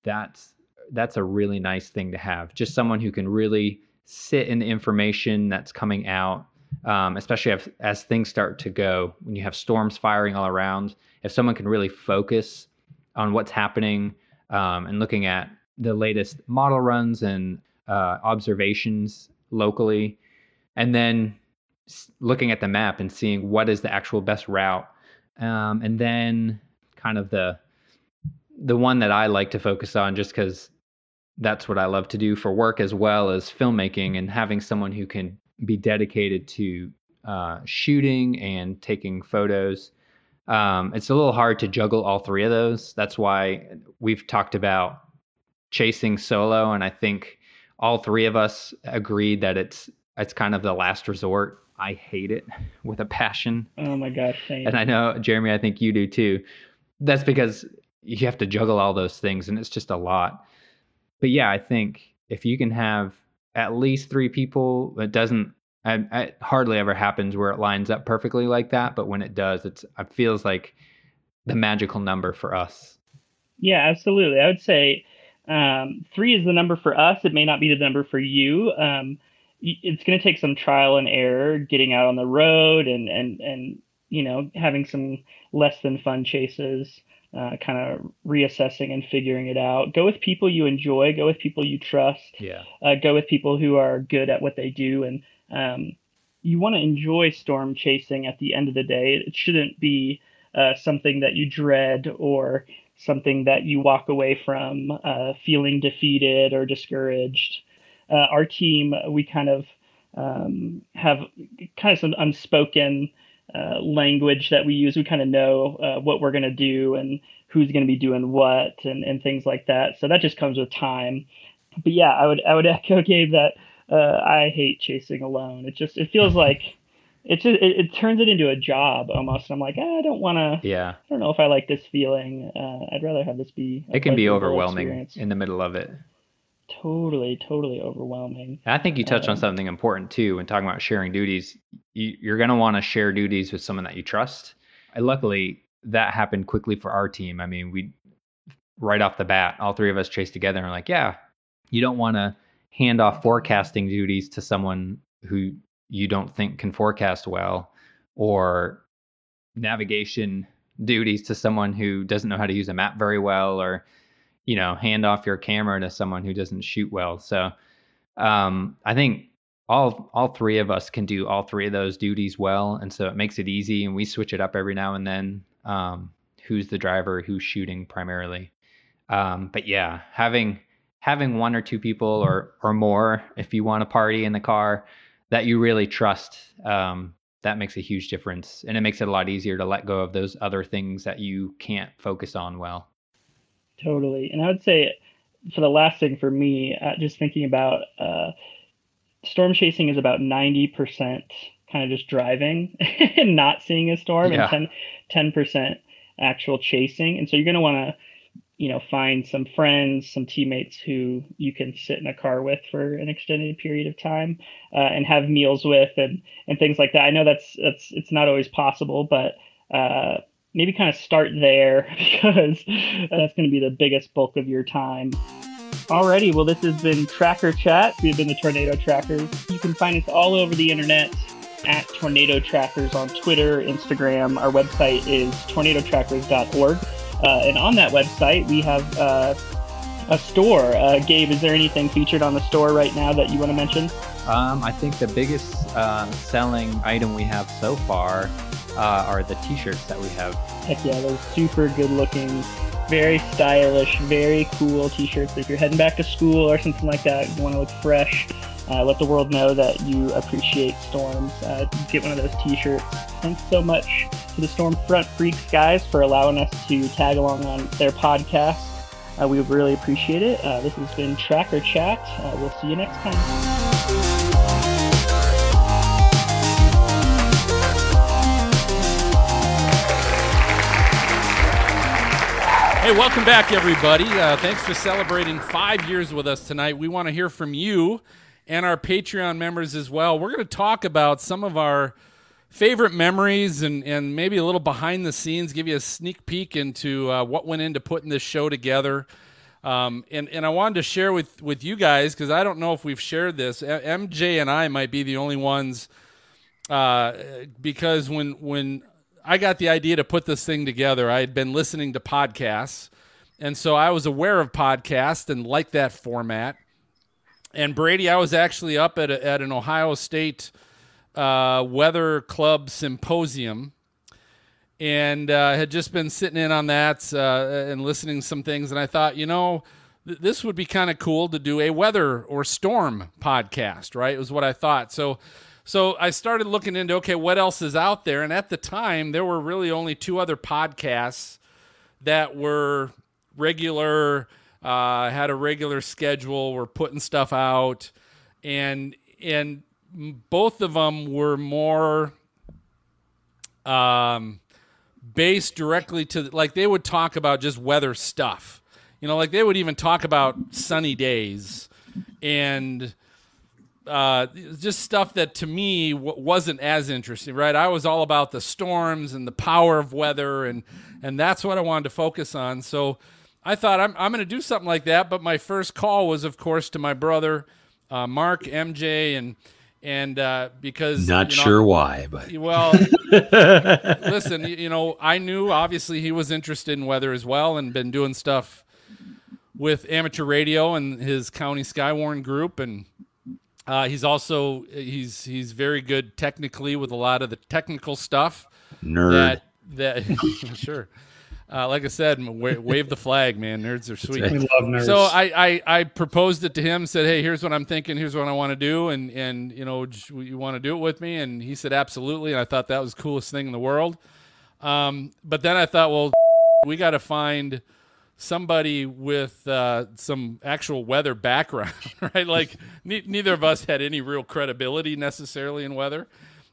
that's that's a really nice thing to have. Just someone who can really sit in the information that's coming out, um, especially if, as things start to go, when you have storms firing all around, if someone can really focus on what's happening um, and looking at the latest model runs and uh, observations locally, and then looking at the map and seeing what is the actual best route. Um, and then kind of the the one that I like to focus on, just because that's what I love to do for work as well as filmmaking, and having someone who can be dedicated to uh, shooting and taking photos. Um, it's a little hard to juggle all three of those. That's why we've talked about chasing solo, and I think all three of us agreed that it's it's kind of the last resort. I hate it with a passion. Oh my gosh, same. And I know, Jeremy, I think you do too. That's because you have to juggle all those things, and it's just a lot. But yeah, I think if you can have at least three people, it doesn't I, it hardly ever happens where it lines up perfectly like that, but when it does, it's it feels like the magical number for us. Yeah, absolutely. I would say um, three is the number for us. It may not be the number for you. Um, it's going to take some trial and error, getting out on the road and and and you know having some less than fun chases, uh, kind of reassessing and figuring it out. Go with people you enjoy. Go with people you trust. Yeah. Uh, go with people who are good at what they do, and Um, you want to enjoy storm chasing at the end of the day. It shouldn't be uh, something that you dread or something that you walk away from uh, feeling defeated or discouraged. Uh, our team, we kind of um, have kind of some unspoken uh, language that we use. We kind of know uh, what we're going to do and who's going to be doing what and, and things like that. So that just comes with time. But yeah, I would I would echo Gabe that. Uh, I hate chasing alone. It just, it feels like it's, it, it turns it into a job almost. I'm like, ah, I don't want to, yeah. I don't know if I like this feeling. Uh, I'd rather have this be, it can be overwhelming experience in the middle of it. Totally, totally overwhelming. And I think you touched um, on something important too, when talking about sharing duties. You, you're going to want to share duties with someone that you trust. And luckily that happened quickly for our team. I mean, we, right off the bat, all three of us chased together and we're like, yeah, you don't want to hand off forecasting duties to someone who you don't think can forecast well, or navigation duties to someone who doesn't know how to use a map very well, or you know, hand off your camera to someone who doesn't shoot well. So um, I think all all three of us can do all three of those duties well. And so it makes it easy, and we switch it up every now and then. Um, who's the driver, who's shooting primarily. Um, but yeah, having having one or two people or or more, if you want to party in the car, that you really trust, um, that makes a huge difference. And it makes it a lot easier to let go of those other things that you can't focus on well. Totally. And I would say for the last thing for me, uh, just thinking about uh, storm chasing is about ninety percent kind of just driving and not seeing a storm, yeah. and ten percent actual chasing. And so you're going to want to, you know, find some friends, some teammates who you can sit in a car with for an extended period of time, uh, and have meals with and, and things like that. I know that's, that's, it's not always possible, but uh, maybe kind of start there, because that's going to be the biggest bulk of your time. Alrighty. Well, this has been Tracker Chat. We've been the Tornado Trackers. You can find us all over the internet at Tornado Trackers on Twitter, Instagram. Our website is tornado trackers dot org. Uh, and on that website, we have uh, a store. Uh, Gabe, is there anything featured on the store right now that you want to mention? Um, I think the biggest uh, selling item we have so far uh, are the t-shirts that we have. Heck yeah, those super good looking, very stylish, very cool t-shirts. If you're heading back to school or something like that, you want to look fresh, uh, let the world know that you appreciate storms. Uh, get one of those t-shirts. Thanks so much to the Stormfront Freaks guys for allowing us to tag along on their podcast. Uh, we really appreciate it. Uh, this has been Tracker Chat. Uh, we'll see you next time. Hey, welcome back, everybody. Uh, thanks for celebrating five years with us tonight. We want to hear from you and our Patreon members as well. We're going to talk about some of our favorite memories and, and maybe a little behind the scenes, give you a sneak peek into uh, what went into putting this show together. Um, and, and I wanted to share with, with you guys, because I don't know if we've shared this. M J and I might be the only ones, uh, because when when I got the idea to put this thing together, I had been listening to podcasts. And so I was aware of podcasts and liked that format. And Brady, I was actually up at, a, at an Ohio State Uh, weather club symposium, and uh, had just been sitting in on that uh, and listening to some things, and I thought, you know, th- this would be kind of cool to do a weather or storm podcast, right? It was what I thought. So, so I started looking into, okay, what else is out there? And at the time, there were really only two other podcasts that were regular, uh, had a regular schedule, were putting stuff out, and and. Both of them were more um, based directly to, like, they would talk about just weather stuff. You know, like, they would even talk about sunny days and uh, just stuff that, to me, w- wasn't as interesting, right? I was all about the storms and the power of weather, and, and that's what I wanted to focus on. So I thought, I'm, I'm going to do something like that, but my first call was, of course, to my brother, uh, Mark, M J, and... And uh, because not you know, sure why, but well, listen, you know, I knew obviously he was interested in weather as well, and been doing stuff with amateur radio and his county Skywarn group, and uh, he's also he's he's very good technically with a lot of the technical stuff. Nerd, that, that sure. Uh, like I said, wave, wave the flag, man. Nerds are sweet. We love nerds. So I, I, I proposed it to him, said, hey, here's what I'm thinking. Here's what I want to do. And, and you know, you want to do it with me? And he said, absolutely. And I thought that was the coolest thing in the world. Um, but then I thought, well, we got to find somebody with uh, some actual weather background, right? Like ne- neither of us had any real credibility necessarily in weather.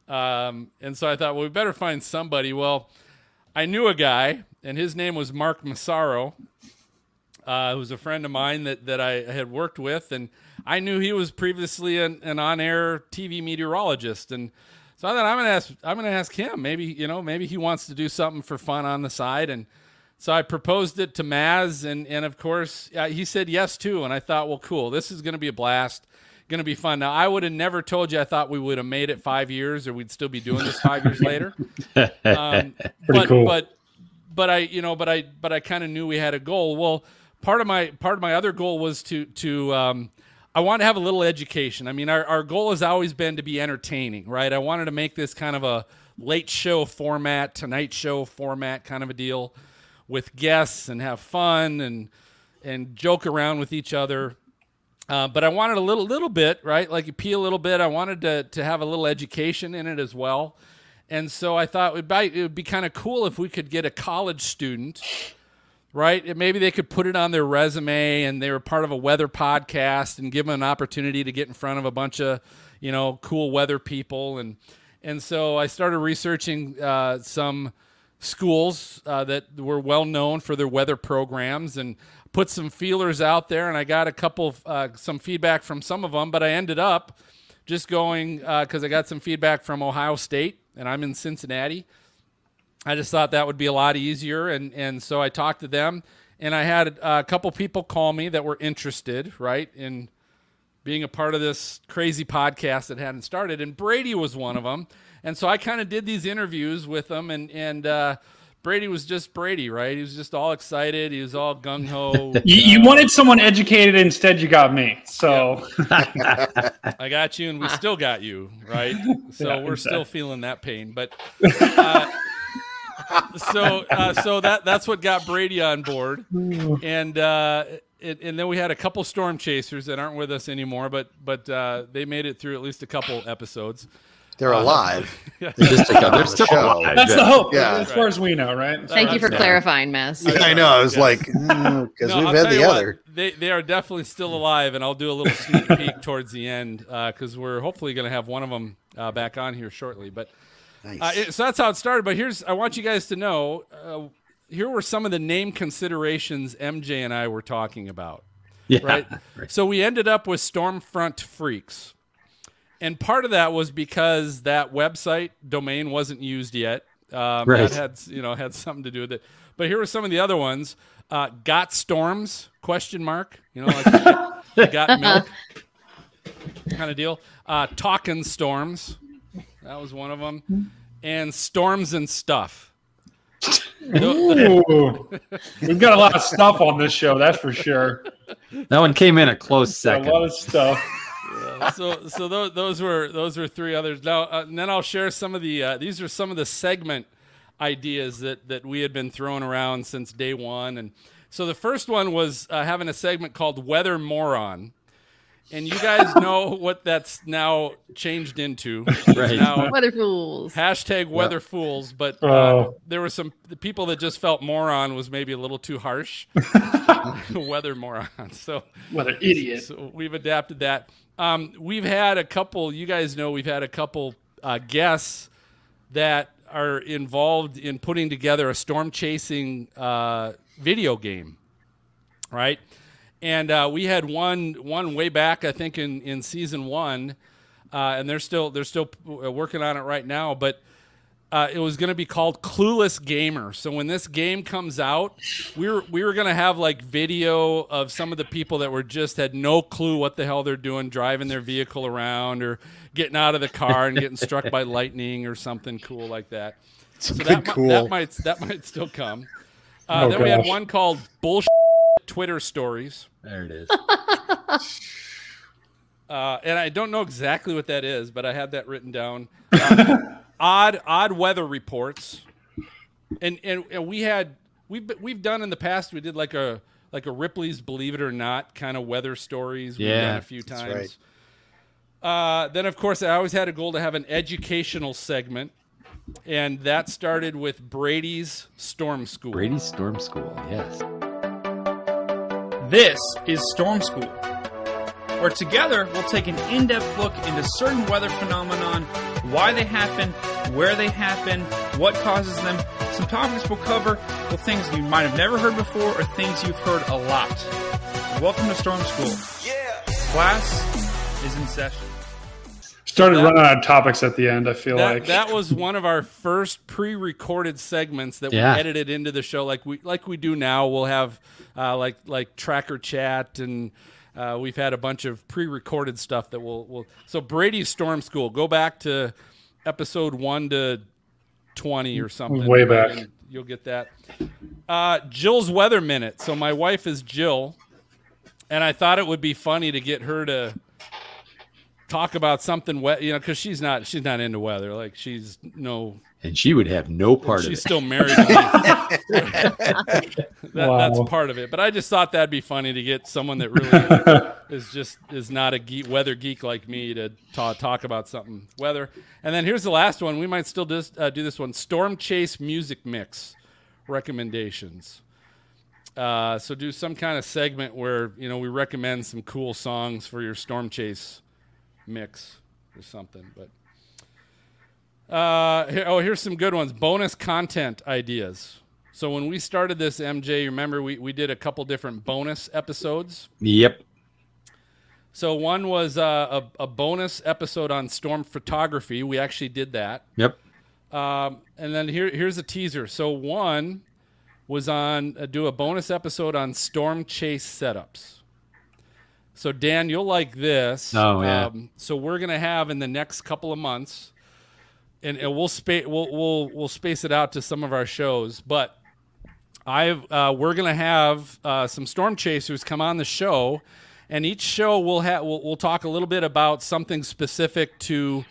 Um, and so I thought, well, we better find somebody. Well, I knew a guy, and his name was Mark Massaro, uh, who's a friend of mine that, that I had worked with, and I knew he was previously an, an on-air T V meteorologist, and so I thought I'm gonna ask I'm gonna ask him. Maybe you know maybe he wants to do something for fun on the side, and so I proposed it to Maz, and and of course uh, he said yes too, and I thought, well, cool, this is gonna be a blast, gonna be fun. Now I would have never told you I thought we would have made it five years, or we'd still be doing this five years later. Um, Pretty but, cool, but. But I, you know, but I, but I kind of knew we had a goal. Well, part of my part of my other goal was to to um, I want to have a little education. I mean, our our goal has always been to be entertaining, right? I wanted to make this kind of a late show format, tonight show format, kind of a deal with guests and have fun and and joke around with each other. Uh, but I wanted a little little bit, right? Like you pee a little bit. I wanted to to have a little education in it as well. And so I thought it would be, be kind of cool if we could get a college student, right? And maybe they could put it on their resume and they were part of a weather podcast and give them an opportunity to get in front of a bunch of, you know, cool weather people. And and so I started researching uh, some schools uh, that were well known for their weather programs and put some feelers out there, and I got a couple of, uh, some feedback from some of them, but I ended up just going, uh, cause I got some feedback from Ohio State and I'm in Cincinnati. I just thought that would be a lot easier. And, and so I talked to them and I had a, a couple people call me that were interested, right, in being a part of this crazy podcast that hadn't started. And Brady was one of them. And so I kind of did these interviews with them, and, and, uh, Brady was just Brady, right? He was just all excited. He was all gung-ho. You, you wanted someone educated. Instead, you got me. So yeah. I got you, and we still got you, right? So yeah, we're exactly. still feeling that pain. But uh, so uh, so that that's what got Brady on board. And uh, it, and then we had a couple storm chasers that aren't with us anymore, but, but uh, they made it through at least a couple episodes. They're alive. Uh, they just took out the still show. Alive. That's the hope, yeah. as far as we know, right? Thank you for clarifying, Miss. Yeah, I know. I was yes. like, because mm, no, we've I'll had the other. What, they they are definitely still alive, and I'll do a little sneak peek towards the end because uh, we're hopefully going to have one of them uh, back on here shortly. But nice. uh, it, so that's how it started. But here's I want you guys to know. Uh, here were some of the name considerations M J and I were talking about. Yeah. Right. So we ended up with Stormfront Freaks. And part of that was because that website domain wasn't used yet. Um, right. That had, you know, had something to do with it. But here were some of the other ones. Uh, got storms, question mark. You know, like got milk kind of deal. Uh, Talking storms. That was one of them. And storms and stuff. Ooh. We've got a lot of stuff on this show, that's for sure. That one came in a close second. A lot of stuff. Yeah, so so those, those were those were three others. Now uh, and then I'll share some of the uh, these are some of the segment ideas that, that we had been throwing around since day one. And so the first one was uh, having a segment called Weather Moron, and you guys know what that's now changed into. Right. Now, Weather Fools. Hashtag Weather yep. Fools. But uh, oh. there were some the people that just felt moron was maybe a little too harsh. Weather moron. So weather idiot. So we've adapted that. Um, we've had a couple, you guys know, we've had a couple uh, guests that are involved in putting together a storm chasing uh, video game, right? And uh, we had one one way back, I think, in, in season one, uh, and they're still they're still working on it right now. But uh, it was going to be called Clueless Gamer. So when this game comes out, we were we were going to have like video of some of the people that were just had no clue what the hell they're doing, driving their vehicle around or getting out of the car and getting struck by lightning or something cool like that. So that, cool. that might that might still come. Uh, oh, then gosh. We had one called Bullshit Twitter Stories. There it is. uh, and I don't know exactly what that is, but I had that written down. Um, odd, odd weather reports, and and, and we had we've we've done in the past. We did like a like a Ripley's Believe It or Not kind of weather stories. We've yeah, done a few times. Right. Uh, then of course I always had a goal to have an educational segment, and that started with Brady's Storm School. Brady's Storm School, yes. This is Storm School, where together we'll take an in-depth look into certain weather phenomenon, why they happen, where they happen, what causes them. Some topics we'll cover will things you might have never heard before or things you've heard a lot. Welcome to Storm School. Yeah. Class is in session. Started so that, running out of topics at the end, I feel that, like. That was one of our first pre-recorded segments that yeah. we edited into the show like we like we do now. We'll have uh, like like tracker chat, and uh, we've had a bunch of pre-recorded stuff that we'll, we'll so Brady's Storm School, go back to episode one to twenty or something. Way back. And you'll get that. Uh, Jill's Weather Minute. So my wife is Jill, and I thought it would be funny to get her to talk about something wet, you know, because she's not she's not into weather. Like she's no. And she would have no part of it. She's still married to me. that, wow. That's part of it. But I just thought that'd be funny to get someone that really is just is not a geek, weather geek like me to ta- talk about something weather. And then here's the last one. We might still just uh, do this one. Storm Chase Music Mix recommendations. Uh, so do some kind of segment where, you know, we recommend some cool songs for your Storm Chase mix or something. But Uh, here, oh, here's some good ones. Bonus content ideas. So when we started this, M J, remember we, we did a couple different bonus episodes? Yep. So one was uh, a, a bonus episode on storm photography. We actually did that. Yep. Um, and then here here's a teaser. So one was on, uh, do a bonus episode on storm chase setups. So Dan, you'll like this. Oh, yeah. Um, so we're going to have in the next couple of months... And, and we'll space we'll, we'll we'll space it out to some of our shows, but I've uh, we're gonna have uh, some storm chasers come on the show, and each show we'll have we'll, we'll talk a little bit about something specific to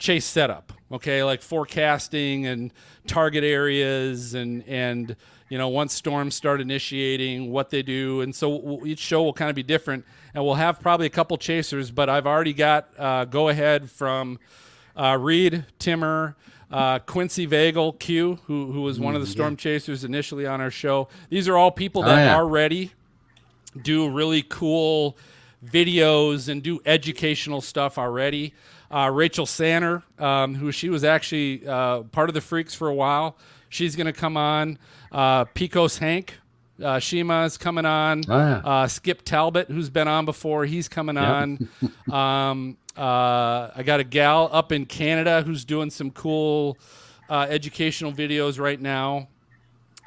chase setup. Okay, like forecasting and target areas, and and you know once storms start initiating, what they do, and so we'll, each show will kind of be different, and we'll have probably a couple chasers. But I've already got uh, go ahead from. Uh, Reed Timmer, uh, Quincy Vagel, Q, who who was one of the storm chasers initially on our show. These are all people that oh, yeah. already do really cool videos and do educational stuff already. Uh, Rachel Sanner, um, who she was actually uh, part of the Freaks for a while, she's going to come on. Uh, Picos Hank, uh, Shima's coming on. Oh, yeah. uh, Skip Talbot, who's been on before, he's coming yep. on. Um, Uh, I got a gal up in Canada who's doing some cool uh, educational videos right now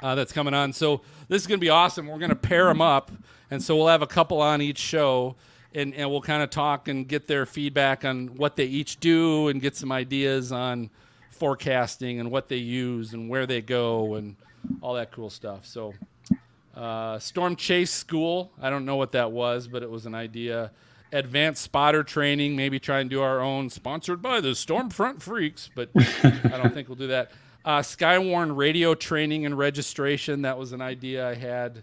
uh, that's coming on. So this is going to be awesome. We're going to pair them up, and so we'll have a couple on each show, and, and we'll kind of talk and get their feedback on what they each do and get some ideas on forecasting and what they use and where they go and all that cool stuff. So uh, Storm Chase School, I don't know what that was, but it was an idea. Advanced spotter training, maybe try and do our own, sponsored by the Stormfront Freaks, but I don't think we'll do that. Uh, Skywarn radio training and registration, that was an idea I had,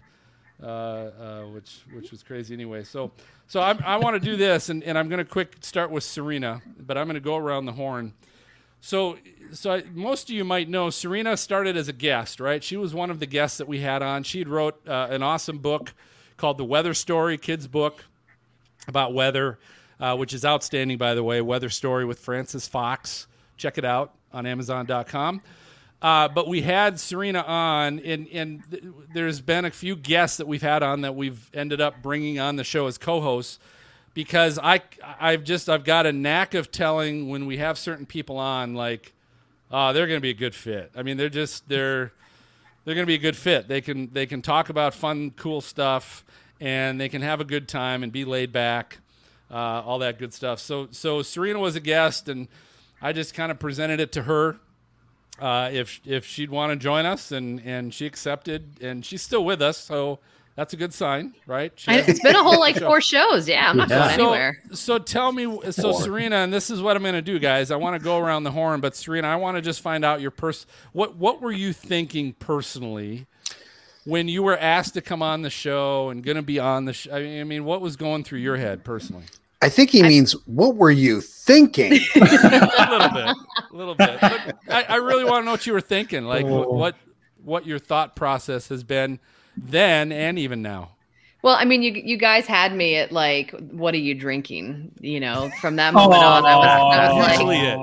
uh, uh, which which was crazy anyway. So so I'm, I want to do this, and, and I'm going to quick start with Serena, but I'm going to go around the horn. So, so I, most of you might know, Serena started as a guest, right? She was one of the guests that we had on. She'd wrote uh, an awesome book called The Weather Story, kids book, about weather, uh, which is outstanding, by the way. Weather Story with Francis Fox. Check it out on Amazon dot com. Uh, but we had Serena on, and, and th- there's been a few guests that we've had on that we've ended up bringing on the show as co-hosts because I, I've just I've got a knack of telling when we have certain people on, like, oh, they're going to be a good fit. I mean, they're just they're they're going to be a good fit. They can they can talk about fun, cool stuff. And they can have a good time and be laid back, uh, all that good stuff. So so Serena was a guest, and I just kind of presented it to her uh, if if she'd want to join us, and, and she accepted, and she's still with us, so that's a good sign, right? She it's been a whole, like, show. four shows, yeah. I'm not yeah. going so, anywhere. So tell me, so four. Serena, and this is what I'm going to do, guys. I want to go around the horn, but Serena, I want to just find out your pers- what what were you thinking personally when you were asked to come on the show and going to be on the show? I mean, what was going through your head personally? I think he I, means, what were you thinking? a little bit, a little bit. But I, I really want to know what you were thinking, like oh. what what your thought process has been then and even now. Well, I mean, you you guys had me at like, what are you drinking? You know, from that moment oh, on, I was, I was like, it.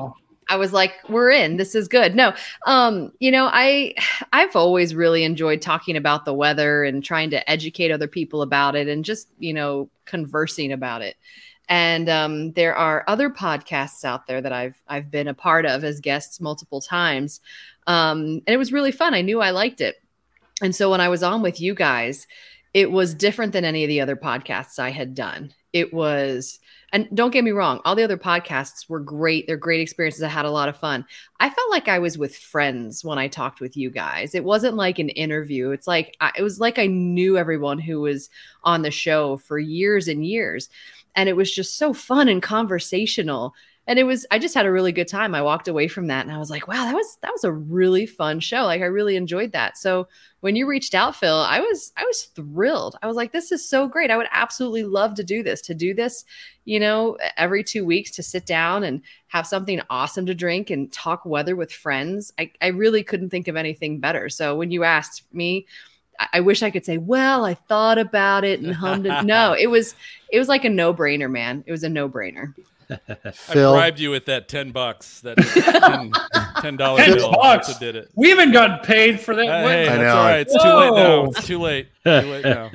I was like, we're in, this is good. No, um, you know, I, I've always really enjoyed talking about the weather and trying to educate other people about it and just, you know, conversing about it. And um, there are other podcasts out there that I've, I've been a part of as guests multiple times. Um, and it was really fun. I knew I liked it. And so when I was on with you guys, it was different than any of the other podcasts I had done. It was, and don't get me wrong, all the other podcasts were great. They're great experiences. I had a lot of fun. I felt like I was with friends when I talked with you guys. It wasn't like an interview. It's like, I, it was like I knew everyone who was on the show for years and years. And it was just so fun and conversational. And it was, I just had a really good time. I walked away from that and I was like, wow, that was, that was a really fun show. Like I really enjoyed that. So when you reached out, Phil, I was, I was thrilled. I was like, this is so great. I would absolutely love to do this, to do this, you know, every two weeks to sit down and have something awesome to drink and talk weather with friends. I, I really couldn't think of anything better. So when you asked me, I wish I could say, well, I thought about it and hummed it. No, it was, it was like a no brainer, man. It was a no brainer. Phil. I bribed you with that ten bucks, that ten dollars bill. Bucks. Did it. We haven't gotten paid for that. Uh, hey, I know. All right. It's too late now. It's too late. Too late now.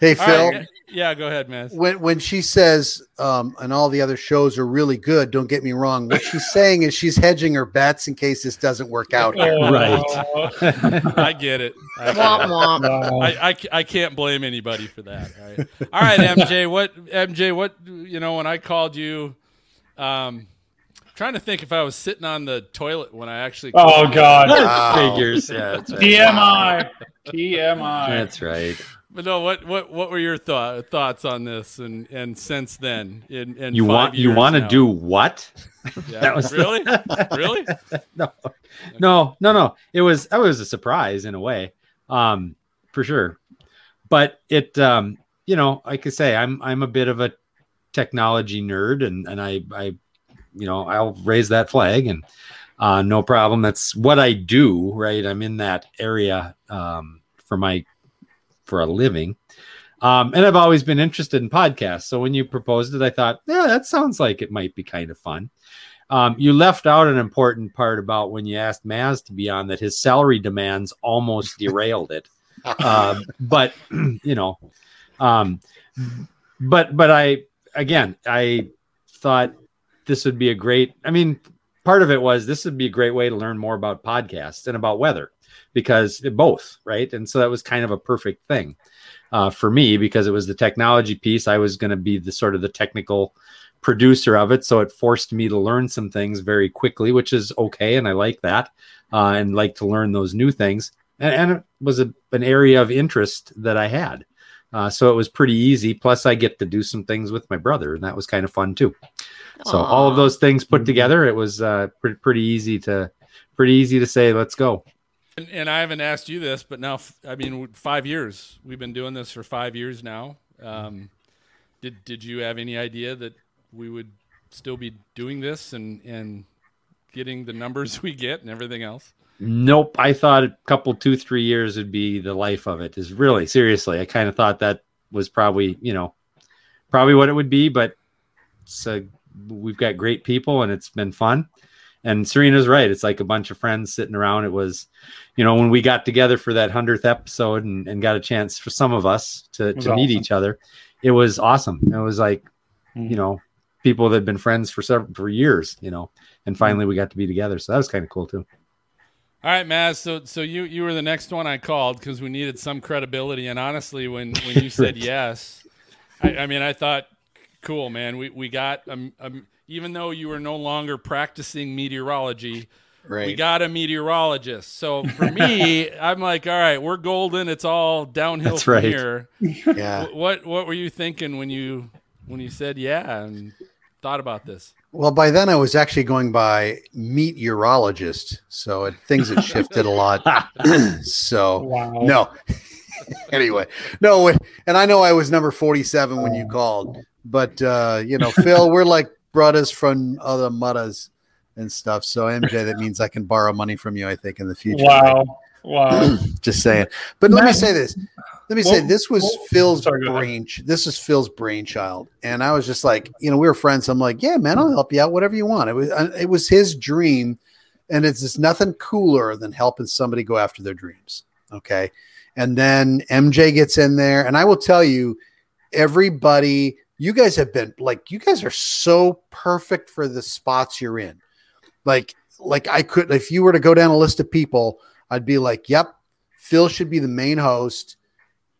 Hey, all Phil. Right. Yeah, go ahead, man. When when she says, um, and all the other shows are really good, don't get me wrong, what she's saying is she's hedging her bets in case this doesn't work out here. Oh, right. I get it. I, get womp, it. Womp. I, I, I can't blame anybody for that. All right, all right, M J, what M J, what you know, when I called you, um trying to think if I was sitting on the toilet when I actually called Oh you. God. Wow. Figures. Yeah, that's right. T M I. T M I. That's right. But no, what what what were your th- thoughts on this? And and since then, in, in you want you want to do what? Yeah. That was really the... really no, no, no, no. It was it was a surprise in a way, um, for sure. But it, um, you know, like I say, I'm I'm a bit of a technology nerd, and and I I, you know, I'll raise that flag, and uh, no problem. That's what I do, right? I'm in that area um, for my. for a living. Um, and I've always been interested in podcasts. So when you proposed it, I thought, yeah, that sounds like it might be kind of fun. Um, you left out an important part about when you asked Maz to be on that, his salary demands almost derailed it. Um, but you know, um, but, but I, again, I thought this would be a great, I mean, part of it was this would be a great way to learn more about podcasts and about weather. Because both, right? And so that was kind of a perfect thing uh, for me because it was the technology piece. I was going to be the sort of the technical producer of it. So it forced me to learn some things very quickly, which is okay. And I like that uh, and like to learn those new things. And, and it was a, an area of interest that I had. Uh, so it was pretty easy. Plus I get to do some things with my brother and that was kind of fun too. Aww. So all of those things put together, it was uh, pretty, pretty easy to, pretty easy to say, let's go. And, and I haven't asked you this, but now, I mean, five years, we've been doing this for five years now. Um, did, did you have any idea that we would still be doing this and, and getting the numbers we get and everything else? Nope. I thought a couple, two, three years would be the life of it is really seriously. I kind of thought that was probably, you know, probably what it would be, but so we've got great people and it's been fun. And Serena's right. It's like a bunch of friends sitting around. It was, you know, when we got together for that hundredth episode and, and got a chance for some of us to, to awesome. meet each other, it was awesome. It was like, mm-hmm. you know, people that had been friends for several for years, you know, and finally we got to be together. So that was kind of cool too. All right, Maz. So, so you you were the next one I called because we needed some credibility. And honestly, when, when you said yes, I, I mean, I thought, cool, man. We we got um um. Even though you were no longer practicing meteorology, right. We got a meteorologist. So for me, I'm like, all right, we're golden. It's all downhill That's from right. here. Yeah. What What were you thinking when you when you said yeah and thought about this? Well, by then I was actually going by meteorologist, so it, things had shifted a lot. so wow. no. anyway, no, and I know I was number forty-seven when you called, but uh, you know, Phil, we're like. Brothers from other mutters and stuff. So M J, that means I can borrow money from you, I think, in the future. Wow. Wow. Just saying. But let me say this. Let me well, say this was well, Phil's sorry, brain. This is Phil's brainchild. And I was just like, you know, we were friends. I'm like, yeah, man, I'll help you out. Whatever you want. It was it was his dream. And it's just nothing cooler than helping somebody go after their dreams. Okay. And then M J gets in there. And I will tell you, everybody. You guys have been like, you guys are so perfect for the spots you're in. Like, like I could, if you were to go down a list of people, I'd be like, yep, Phil should be the main host.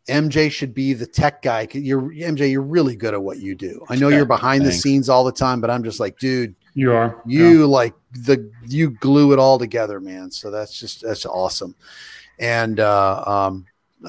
M J should be the tech guy. You're M J. You're really good at what you do. I know yeah, you're behind thanks. the scenes all the time, but I'm just like, dude, you are you yeah. like the you glue it all together, man. So that's just that's awesome, and uh, um,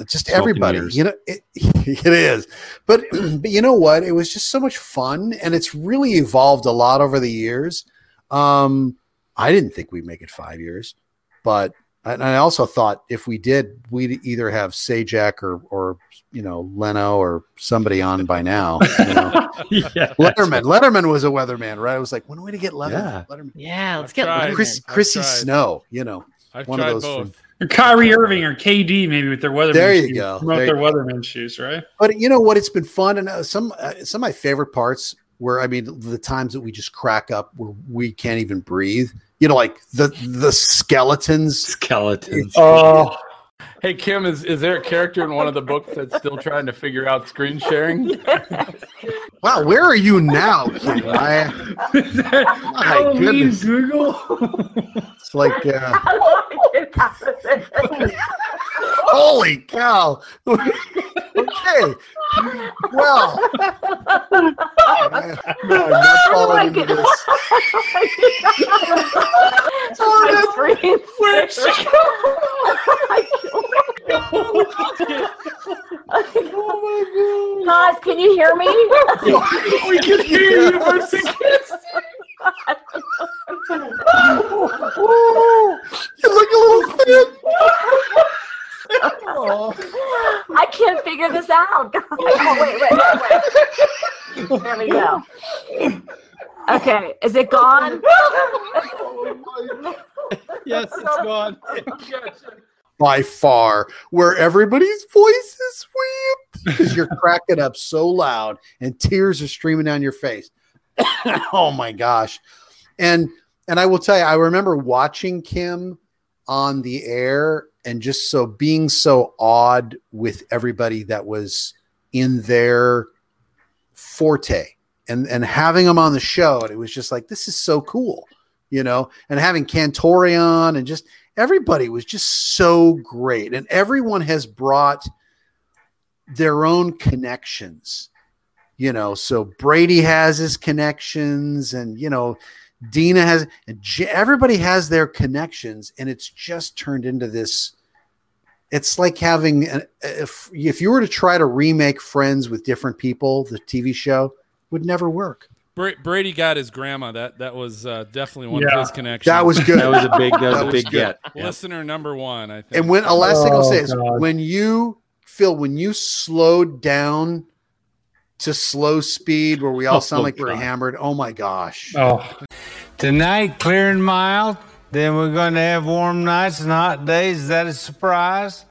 just Sculpting everybody, years. you know, it, it is. But but you know what? It was just so much fun, and it's really evolved a lot over the years. Um, I didn't think we'd make it five years, but. And I also thought if we did, we'd either have Sajak or, or you know, Leno or somebody on by now. You know? yeah, Letterman. Letterman was a weatherman, right? I was like, when are we to get Letterman? Yeah, Letterman. yeah let's I've get tried. Letterman. Chris, Chrissy Snow, you know. I've one tried of those both. From, or Kyrie Irving or K D maybe with their weatherman there you shoes. Go. Promote there you their go. Weatherman shoes, right? But you know what? It's been fun. And some, uh, some of my favorite parts were, I mean, the times that we just crack up where we can't even breathe. You know, like the the skeletons. Skeletons. Oh, hey Kim, is is there a character in one of the books that's still trying to figure out screen sharing? Wow, where are you now, Kim? I, my goodness, Google. It's like. Uh, I want to get out of this. Holy cow! Okay. Well, I, no, I'm not falling oh into God. this. Oh, that where's she? Oh my God! Guys, can you hear me? We can hear you. You look a little thin. Oh. I can't figure this out. Oh, wait, wait, wait, wait. There we go. Okay, is it gone? Yes, it's gone. By far, where everybody's voice is weep because you're cracking up so loud and tears are streaming down your face. Oh my gosh. And and I will tell you, I remember watching Kim on the air. And just so being so awed with everybody that was in their forte and, and having them on the show. And it was just like, this is so cool, you know, and having Cantore on and just everybody was just so great. And everyone has brought their own connections, you know, so Brady has his connections and, you know, Dina has, everybody has their connections, and it's just turned into this. It's like having, an, if, if you were to try to remake Friends with different people, the T V show would never work. Brady got his grandma. That that was uh, definitely one yeah. of his connections. That was good. That was a big, that was that a big was get. Yeah. Listener number one, I think. And when, the last thing I'll say is, when you, Phil, when you slowed down to slow speed where we all sound oh, like we're God. hammered. Oh my gosh. Oh. Tonight, clear and mild. Then we're going to have warm nights and hot days. Is that a surprise?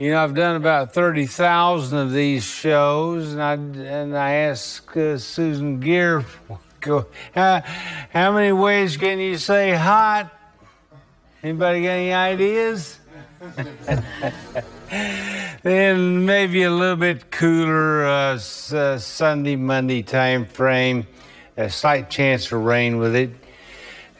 You know, I've done about thirty thousand of these shows. And I, and I asked uh, Susan Geer, uh, how many ways can you say hot? Anybody got any ideas? Then maybe a little bit cooler uh, s- uh, Sunday, Monday time frame, a slight chance of rain with it.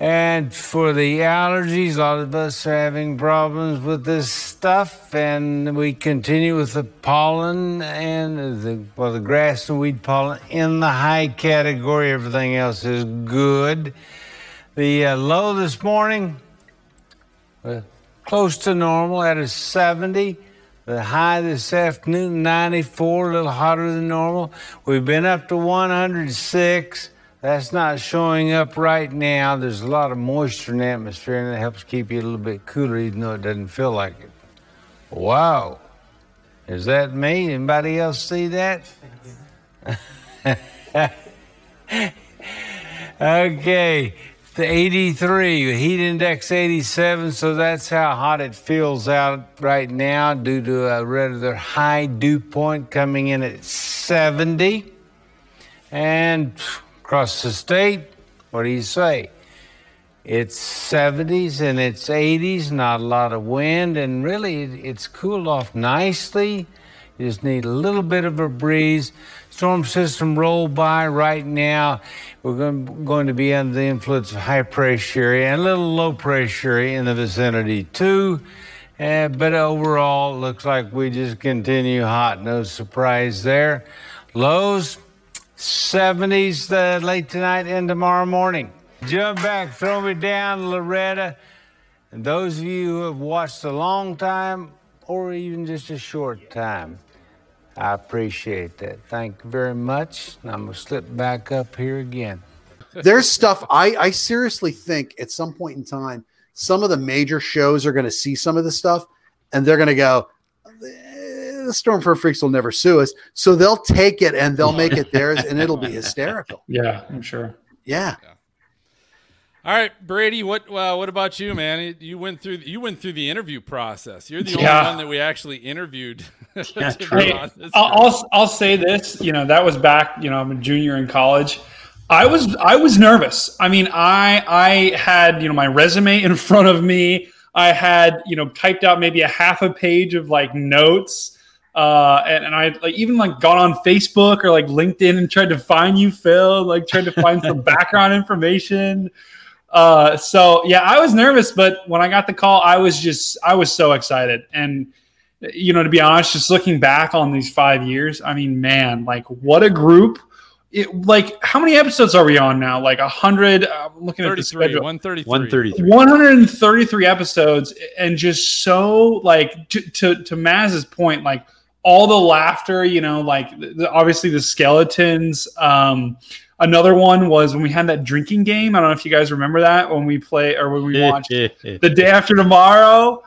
And for the allergies, a lot of us are having problems with this stuff, and we continue with the pollen and the, well, the grass and weed pollen in the high category. Everything else is good. The uh, low this morning, uh, close to normal at a seventy. The high this afternoon, ninety-four, a little hotter than normal. We've been up to one hundred six. That's not showing up right now. There's a lot of moisture in the atmosphere, and it helps keep you a little bit cooler, even though it doesn't feel like it. Wow. Is that me? Anybody else see that? Okay. The eighty-three, heat index eighty-seven, so that's how hot it feels out right now due to a rather high dew point coming in at seventy. And across the state, what do you say? It's seventies and it's eighties, not a lot of wind, and really it's cooled off nicely. You just need a little bit of a breeze. Storm system rolled by right now. We're going, going to be under the influence of high pressure area and a little low pressure area in the vicinity too. Uh, but overall, it looks like we just continue hot. No surprise there. Lows, seventies uh, late tonight and tomorrow morning. Jump back, throw me down, Loretta. And those of you who have watched a long time or even just a short time, I appreciate that. Thank you very much. And I'm going to slip back up here again. There's stuff I, I seriously think at some point in time, some of the major shows are going to see some of this stuff and they're going to go, the Stormfront Freaks will never sue us. So they'll take it and they'll make it theirs and it'll be hysterical. Yeah, I'm sure. Yeah. yeah. All right, Brady, what uh, what about you, man? You went through you went through the interview process. You're the yeah. only one that we actually interviewed. Yeah, hey, I'll, I'll I'll say this, you know, that was back, you know, I'm a junior in college. I was I was nervous. I mean, I I had, you know, my resume in front of me. I had, you know, typed out maybe a half a page of like notes. Uh, and, and I like even like got on Facebook or like LinkedIn and tried to find you, Phil, like tried to find some background information. Uh, so yeah, I was nervous, but when I got the call, I was just, I was so excited. And, you know, to be honest, just looking back on these five years, I mean, man, like what a group. It, like how many episodes are we on now? Like a hundred, I'm looking at the schedule. one thirty-three one thirty-three one hundred thirty-three episodes. And just so like to, to, to Maz's point, like all the laughter, you know, like the, obviously the skeletons, um, another one was when we had that drinking game. I don't know if you guys remember that when we play or when we watched The Day After Tomorrow.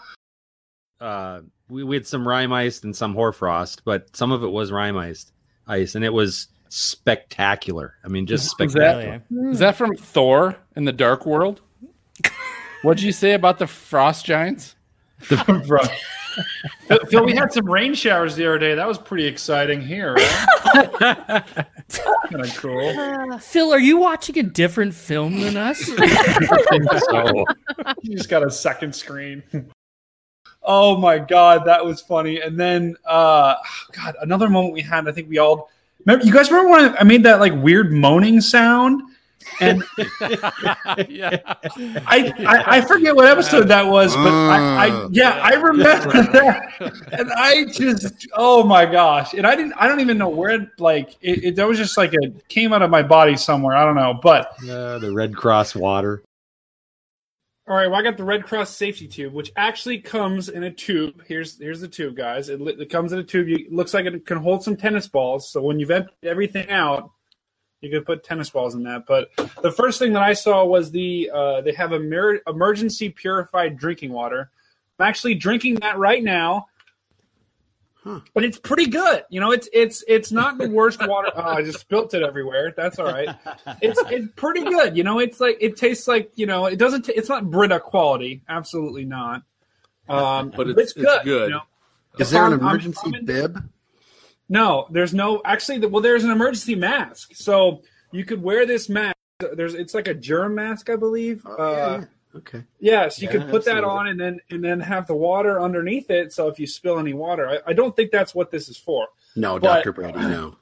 Uh, we, we had some rime iced and some hoarfrost, but some of it was rime iced ice, and it was spectacular. I mean, just spectacular. Is that, is that from Thor and the Dark World? What'd you say about the frost giants? The frost. Phil, we had some rain showers the other day. That was pretty exciting here, right? Kind of cool. Uh, Phil, are you watching a different film than us? So, you just got a second screen. Oh, my God. That was funny. And then, uh, God, another moment we had, I think we all – remember. You guys remember when I made that, like, weird moaning sound? And yeah. I, I I forget what episode that was, but I, I yeah I remember that, and I just oh my gosh, and I didn't I don't even know where like it, it that was just like it came out of my body somewhere, I don't know, but uh, the Red Cross water. All right, well I got the Red Cross safety tube, which actually comes in a tube. Here's here's the tube, guys. It, it comes in a tube. It looks like it can hold some tennis balls. So when you've emptied everything out, you could put tennis balls in that. But the first thing that I saw was the uh, they have a mer- emergency purified drinking water. I'm actually drinking that right now, huh. But it's pretty good. You know, it's it's it's not the worst water. Oh, I just spilt it everywhere. That's all right. It's it's pretty good. You know, it's like it tastes like you know it doesn't. T- it's not Brita quality. Absolutely not. Um, but it's, it's good. It's good. You know? Is there an emergency bib? No, there's no – actually, well, there's an emergency mask. So you could wear this mask. There's It's like a germ mask, I believe. Oh, uh, yeah, yeah. Okay. Yeah, so you yeah, could put absolutely. that on and then and then have the water underneath it. So if you spill any water, I, I don't think that's what this is for. No, but, Doctor Brady, no.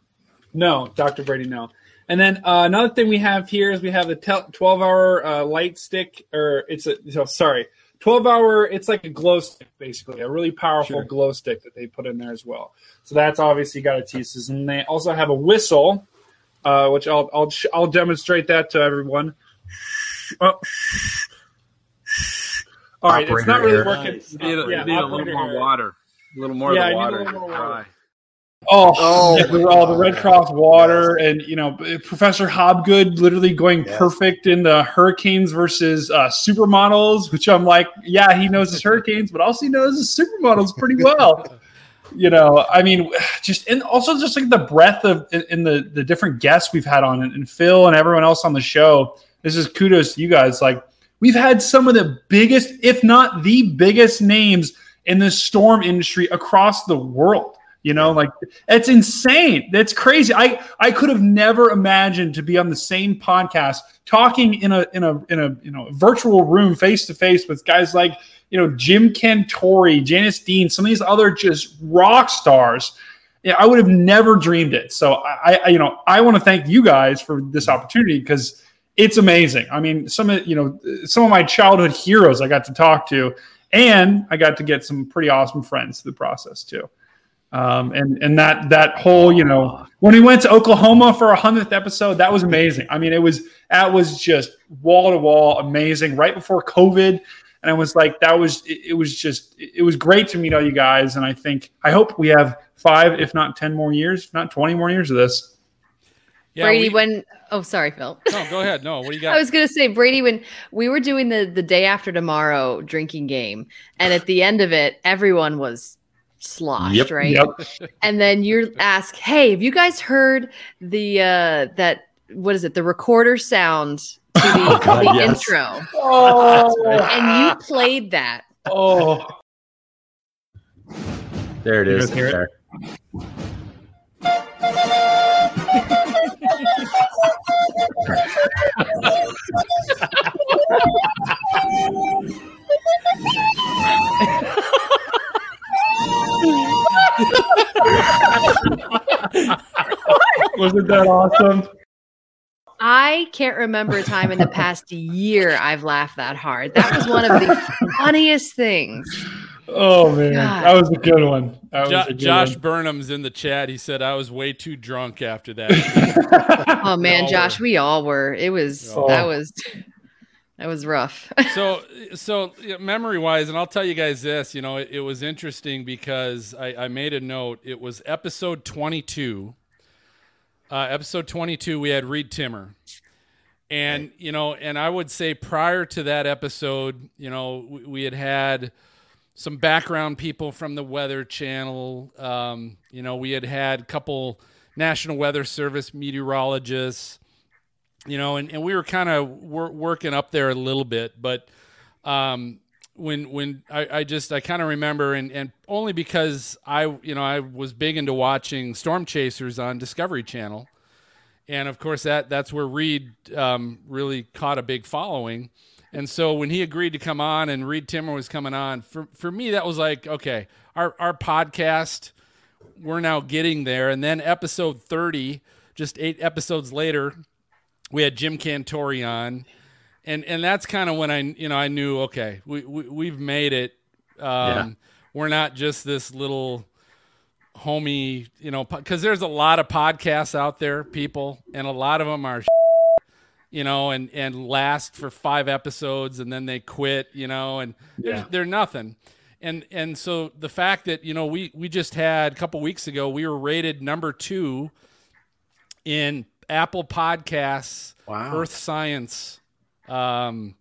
No, Doctor Brady, no. And then uh, another thing we have here is we have the twelve-hour uh, light stick – or it's a oh, – sorry, twelve-hour – it's like a glow stick, basically, a really powerful sure. glow stick that they put in there as well. So that's obviously got its uses, and they also have a whistle, uh, which I'll I'll I'll demonstrate that to everyone. Oh. All right, operator. It's not really working. Nice. You need, a, yeah, you need a little more water, a little more yeah, of the water. I need a little more water. Oh, oh yeah, all the Red Cross water, and you know Professor Hobgood literally going yes. perfect in the hurricanes versus uh, supermodels, which I'm like, yeah, he knows his hurricanes, but also he knows his supermodels pretty well. You know, I mean, just and also just like the breadth of in the, the different guests we've had on, and, and Phil and everyone else on the show. This is kudos to you guys. Like we've had some of the biggest, if not the biggest names in the storm industry across the world. You know, like it's insane. That's crazy. I, I could have never imagined to be on the same podcast talking in a in a in a you know virtual room face to face with guys like you know Jim Cantore, Janice Dean, some of these other just rock stars. Yeah, I would have never dreamed it. So I, I you know I want to thank you guys for this opportunity because it's amazing. I mean, some of you know some of my childhood heroes I got to talk to. And I got to get some pretty awesome friends through the process too. Um, and, and that, that whole, you know, when we went to Oklahoma for our hundredth episode, that was amazing. I mean, it was, that was just wall to wall amazing right before COVID. And I was like, that was, it, it was just, it was great to meet all you guys. And I think, I hope we have five, if not ten more years, if not twenty more years of this. Yeah, Brady, we, when, oh, sorry, Phil. No, go ahead. No, what do you got? I was going to say, Brady, when we were doing the, the day after tomorrow drinking game, and at the end of it, everyone was sloshed, yep, right? Yep. And then you're asked, hey, have you guys heard the, uh, that, what is it? The recorder sound to the, oh, God, the yes. intro. Oh. And you played that. Oh. There it is. There. Wasn't that awesome? I can't remember a time in the past year I've laughed that hard. That was one of the funniest things. Oh, man. God. That was a good one. That jo- was a good Josh one. Burnham's in the chat. He said, I was way too drunk after that. Oh, man, we Josh, were. we all were. It was, oh. that was, that was rough. so, so memory wise, and I'll tell you guys this, you know, it, it was interesting because I, I made a note. It was episode twenty-two. Uh, episode twenty-two, we had Reed Timmer. And, you know, and I would say prior to that episode, you know, we, we had had some background people from the Weather Channel. Um, you know, we had had a couple National Weather Service meteorologists, you know, and, and we were kind of wor- working up there a little bit. But um, when when I, I just I kind of remember, and, and only because I, you know, I was big into watching Storm Chasers on Discovery Channel. And, of course, that that's where Reed um, really caught a big following. And so when he agreed to come on and Reed Timmer was coming on, for, for me, that was like, okay, our, our podcast, we're now getting there. And then episode thirty, just eight episodes later, we had Jim Cantore on. And, and that's kind of when I, you know, I knew, okay, we, we, we've made it. Um, yeah. We're not just this little homey, you know, because there's a lot of podcasts out there, people, and a lot of them are you know, and, and last for five episodes and then they quit, you know, and yeah. they're nothing. And, and so the fact that, you know, we, we just had a couple weeks ago, we were rated number two in Apple Podcasts, wow. Earth Science, um,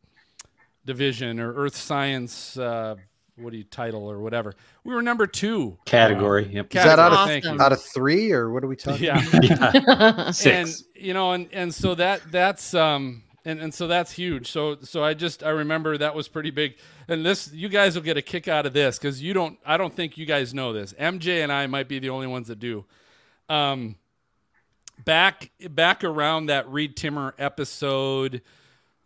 division or Earth Science, uh, what do you title or whatever? We were number two category. Yep. Is that out of awesome. out of three or what are we talking? Yeah, about? yeah. Six. And, you know, and, and so that that's um and, and so that's huge. So so I just I remember that was pretty big. And this you guys will get a kick out of this because you don't I don't think you guys know this. M J and I might be the only ones that do. Um, back back around that Reed Timmer episode,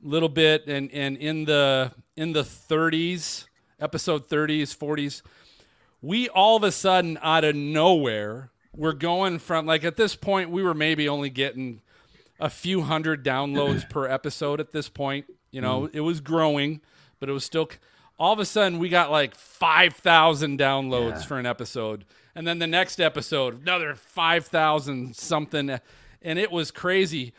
little bit, and and in the in the thirties. Episode thirties, forties, we all of a sudden out of nowhere, we're going from like at this point, we were maybe only getting a few hundred downloads per episode at this point. You know, mm. it was growing, but it was still all of a sudden we got like five thousand downloads yeah. for an episode. And then the next episode, another five thousand something. And it was crazy.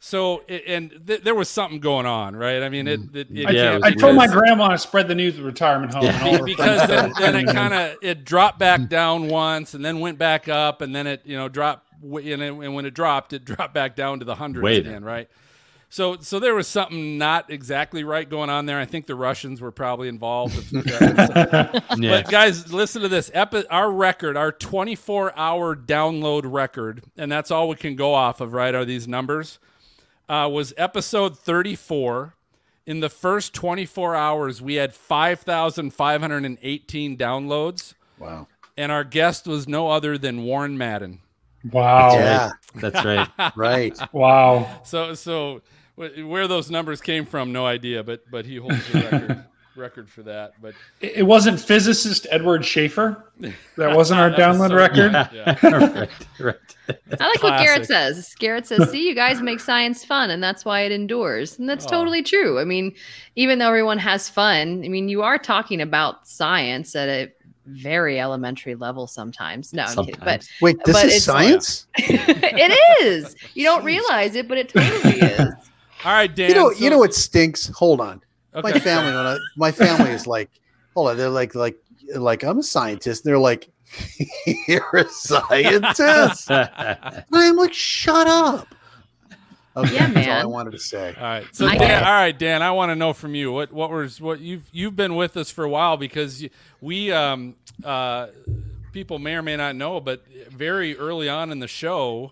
So, and th- there was something going on, right? I mean, it. it, it yeah, I, I told my grandma to spread the news at retirement home. Yeah. And because then, then it kind of, it dropped back down once and then went back up and then it, you know, dropped. And, it, and when it dropped, it dropped back down to the hundreds Wait. again, right? So, so there was something not exactly right going on there. I think the Russians were probably involved. With that. yeah. But guys, listen to this. Epi- our record, our twenty-four hour download record, and that's all we can go off of, right, are these numbers. Uh, was episode thirty-four. In the first twenty-four hours, we had five thousand five hundred eighteen downloads. Wow. And our guest was no other than Warren Madden. Wow. Yeah, that's right. right. Wow. So so where those numbers came from, no idea, but but he holds the record. record for that, but it wasn't physicist Edward Schaefer. That wasn't our that download so record. Yeah. right, right. I like Classic. What Garrett says. Garrett says, see, you guys make science fun, and that's why it endures. And that's oh. totally true. I mean, even though everyone has fun, I mean, you are talking about science at a very elementary level sometimes. No, sometimes. I'm kidding, but wait, this but is science? It is. You don't realize it, but it totally is. All right, Dan. You know, so- you know what stinks? Hold on. Okay. My family, when I, my family is like, hold on, they're like, like, like I'm a scientist. And they're like, you're a scientist. And I'm like, shut up. Okay, yeah, man. That's all I wanted to say. All right, so Dan, all right, Dan, I want to know from you what what was what you've you've been with us for a while, because we um uh people may or may not know, but very early on in the show,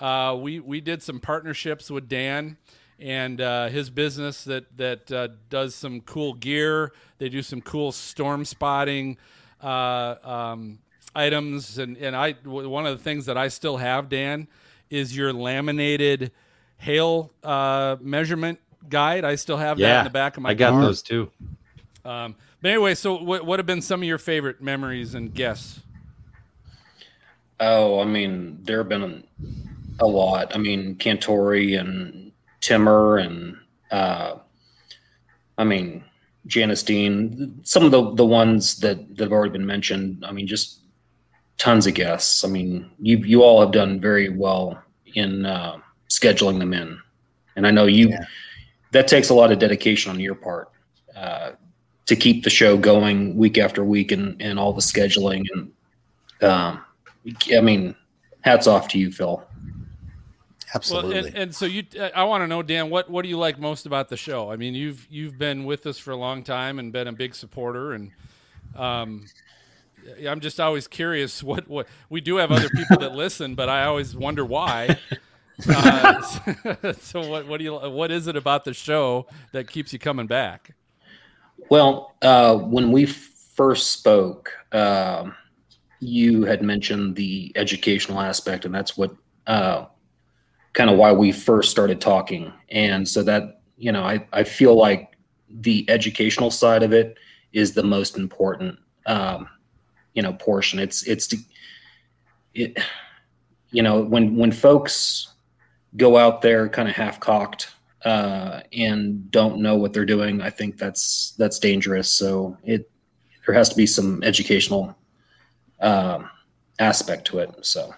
uh we we did some partnerships with Dan and uh, his business that that uh, does some cool gear. They do some cool storm spotting uh, um, items, and and I w- one of the things that I still have, Dan, is your laminated hail uh, measurement guide. I still have yeah, that in the back of my. I got car. Those too. Um, but anyway, so what what have been some of your favorite memories and guests? Oh, I mean, there have been a lot. I mean, Cantore and Timmer and uh, I mean Janice Dean, some of the, the ones that, that have already been mentioned. I mean, just tons of guests. I mean, you you all have done very well in uh, scheduling them in, and I know you yeah. that takes a lot of dedication on your part uh, to keep the show going week after week and, and all the scheduling. And um, I mean, hats off to you, Phil. Absolutely. Well, and, and so you, I want to know, Dan, what, what do you like most about the show? I mean, you've you've been with us for a long time and been a big supporter, and um, I'm just always curious what, what we do have other people that listen, but I always wonder why. Uh, so, so what what do you what is it about the show that keeps you coming back? Well, uh, when we first spoke, uh, you had mentioned the educational aspect, and that's what. Uh, kind of why we first started talking. And so that, you know, I, I feel like the educational side of it is the most important, um, you know, portion. It's, it's, the, it, you know, when, when folks go out there kind of half cocked uh, and don't know what they're doing, I think that's, that's dangerous. So it, there has to be some educational um, aspect to it. So.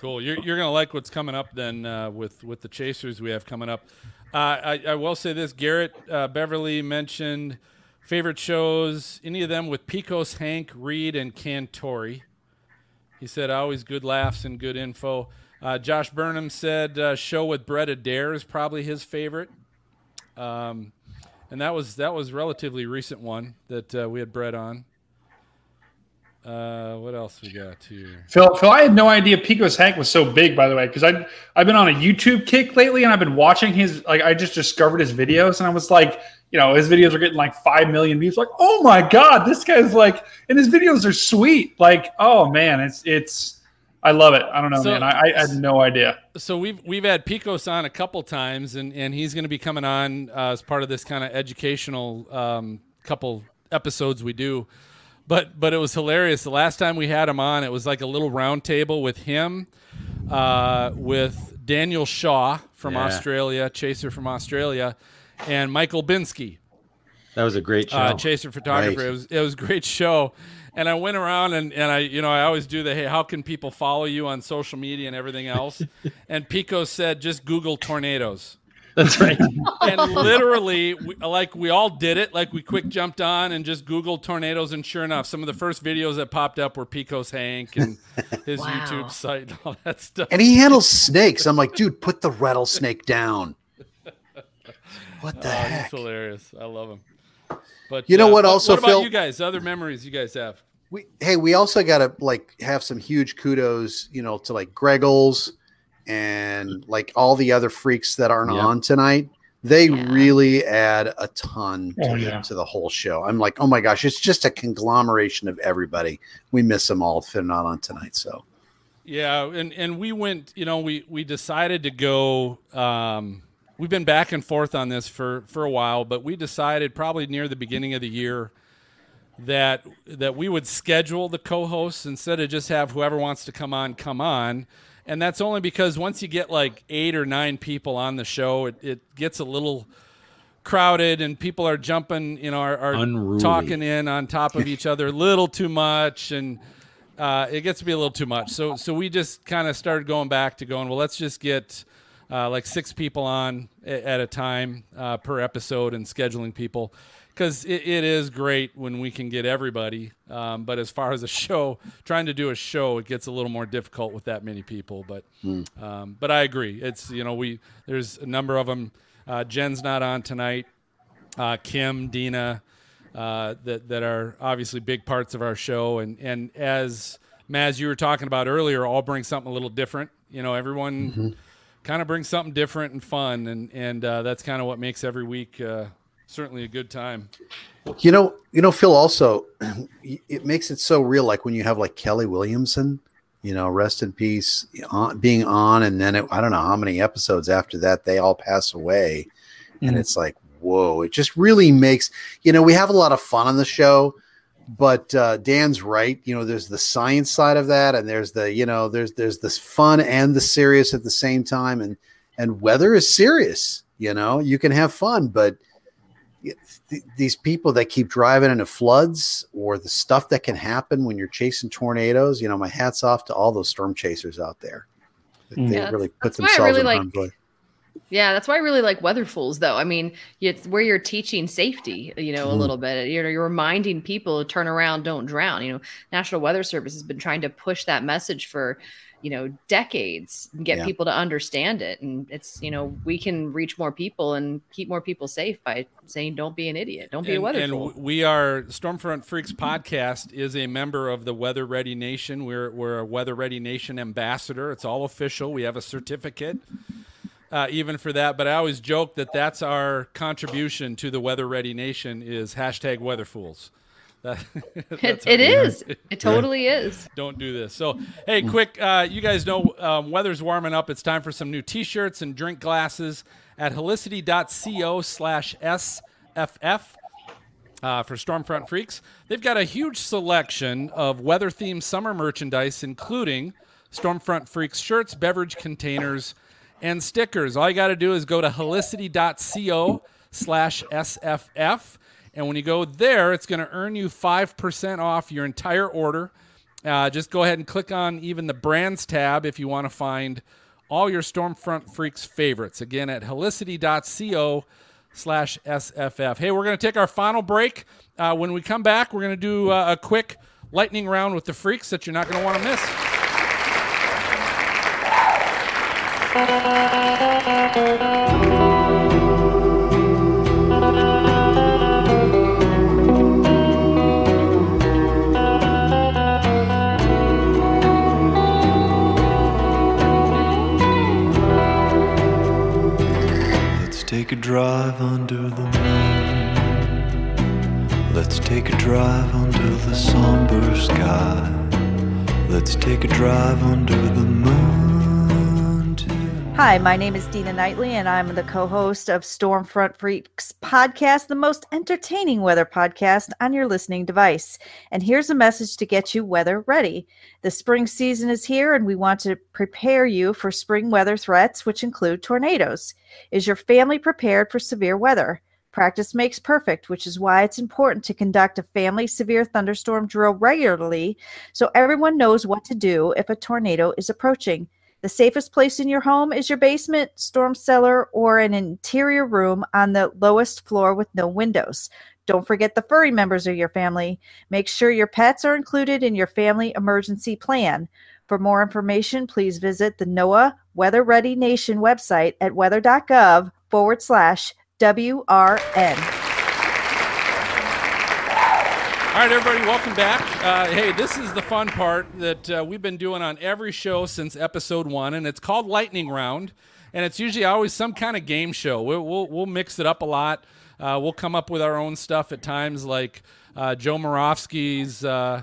Cool. You're you're gonna like what's coming up then uh, with with the Chasers we have coming up. Uh, I I will say this, Garrett uh, Beverly mentioned favorite shows. Any of them with Picos, Hank, Reed, and Cantore. He said always good laughs and good info. Uh, Josh Burnham said uh, show with Brett Adair is probably his favorite. Um, and that was that was relatively recent one that uh, we had Brett on. Uh, what else we got here? Phil, Phil, I had no idea Picos Hank was so big, by the way, because I've, I've been on a YouTube kick lately, and I've been watching his, like, I just discovered his videos, and I was like, you know, his videos are getting like five million views. Like, oh my God, this guy's like, and his videos are sweet. Like, oh man, it's, it's, I love it. I don't know, so, man. I, I had no idea. So we've, we've had Picos on a couple times, and, and he's going to be coming on uh, as part of this kind of educational um, couple episodes we do. But but it was hilarious. The last time we had him on, it was like a little round table with him, uh, with Daniel Shaw from yeah. Australia, Chaser from Australia, and Michael Binsky. That was a great show. Uh, Chaser photographer. Right. It was it was a great show. And I went around and, and I you know I always do the hey, how can people follow you on social media and everything else? And Pico said, just Google tornadoes. That's right. And literally, we, like we all did it, like we quick jumped on and just Googled tornadoes. And sure enough, some of the first videos that popped up were Picos Hank and his wow. YouTube site and all that stuff. And he handles snakes. I'm like, dude, put the rattlesnake down. What the uh, heck? That's hilarious. I love him. But you know uh, what? Also, what about Phil, you guys? Other memories you guys have? We hey, we also got to like have some huge kudos, you know, to like Greggles. And like all the other freaks that aren't yeah. on tonight, they yeah. really add a ton to, oh, the, yeah. to the whole show. I'm like, oh my gosh, it's just a conglomeration of everybody. We miss them all if they're not on tonight. So, yeah, and and we went, you know, we we decided to go um, we've been back and forth on this for, for a while, but we decided probably near the beginning of the year that that we would schedule the co-hosts instead of just have whoever wants to come on, come on. And that's only because once you get like eight or nine people on the show, it, it gets a little crowded and people are jumping, you know, are, are talking in on top of each other a little too much. And uh, it gets to be a little too much. So so we just kind of started going back to going, well, let's just get uh, like six people on at a time uh, per episode and scheduling people. Because it, it is great when we can get everybody, um, but as far as a show, trying to do a show, it gets a little more difficult with that many people. But mm. um, but I agree. It's you know we there's a number of them. Uh, Jen's not on tonight. Uh, Kim, Dina, uh, that that are obviously big parts of our show. And and as Maz, you were talking about earlier, all bring something a little different. You know, everyone mm-hmm. kind of brings something different and fun, and and uh, that's kind of what makes every week. Uh, Certainly a good time. You know, you know, Phil, also, it makes it so real. Like when you have like Kelly Williamson, you know, rest in peace, on, being on. And then it, I don't know how many episodes after that, they all pass away. Mm-hmm. And it's like, whoa, it just really makes, you know, we have a lot of fun on the show, but uh, Dan's right. You know, there's the science side of that. And there's the, you know, there's, there's this fun and the serious at the same time. And, and weather is serious, you know, you can have fun, but Th- these people that keep driving into floods or the stuff that can happen when you're chasing tornadoes, you know, my hat's off to all those storm chasers out there. They yeah, really put themselves really in like, harm's way. Yeah. That's why I really like Weather Fools though. I mean, it's where you're teaching safety, you know, mm-hmm. a little bit, you know, you're reminding people to turn around, don't drown, you know, National Weather Service has been trying to push that message for, you know, decades and get yeah. people to understand it. And it's, you know, we can reach more people and keep more people safe by saying, don't be an idiot. Don't be and, a weather and fool. We are Stormfront Freaks podcast is a member of the Weather Ready Nation. We're, we're a Weather Ready Nation ambassador. It's all official. We have a certificate uh, even for that. But I always joke that that's our contribution to the Weather Ready Nation is hashtag Weather Fools. That, it it is. Are. It totally yeah. is. Don't do this. So, hey, quick, uh, you guys know um, weather's warming up. It's time for some new T-shirts and drink glasses at helicity.co slash SFF uh, for Stormfront Freaks. They've got a huge selection of weather-themed summer merchandise, including Stormfront Freaks shirts, beverage containers, and stickers. All you got to do is go to helicity.co slash SFF. And when you go there, it's going to earn you five percent off your entire order. Uh, just go ahead and click on even the brands tab if you want to find all your Stormfront Freaks favorites. Again, at helicity.co slash SFF. Hey, we're going to take our final break. Uh, when we come back, we're going to do uh, a quick lightning round with the freaks that you're not going to want to miss. Take a drive under the moon. Let's take a drive under the somber sky. Let's take a drive under the moon tonight. Hi, my name is Dina Knightley, and I'm the co-host of Stormfront Freaks podcast, the most entertaining weather podcast on your listening device. And here's a message to get you weather ready. The spring season is here, and we want to prepare you for spring weather threats, which include tornadoes. Is your family prepared for severe weather? Practice makes perfect, which is why it's important to conduct a family severe thunderstorm drill regularly so everyone knows what to do if a tornado is approaching. The safest place in your home is your basement, storm cellar, or an interior room on the lowest floor with no windows. Don't forget the furry members of your family. Make sure your pets are included in your family emergency plan. For more information, please visit the NOAA Weather Ready Nation website at weather.gov forward slash WRN. All right, everybody, welcome back. Uh, hey, this is the fun part that uh, we've been doing on every show since episode one, and it's called Lightning Round, and it's usually always some kind of game show. We'll, we'll, we'll mix it up a lot. Uh, we'll come up with our own stuff at times, like uh, Joe Morofsky's... Uh,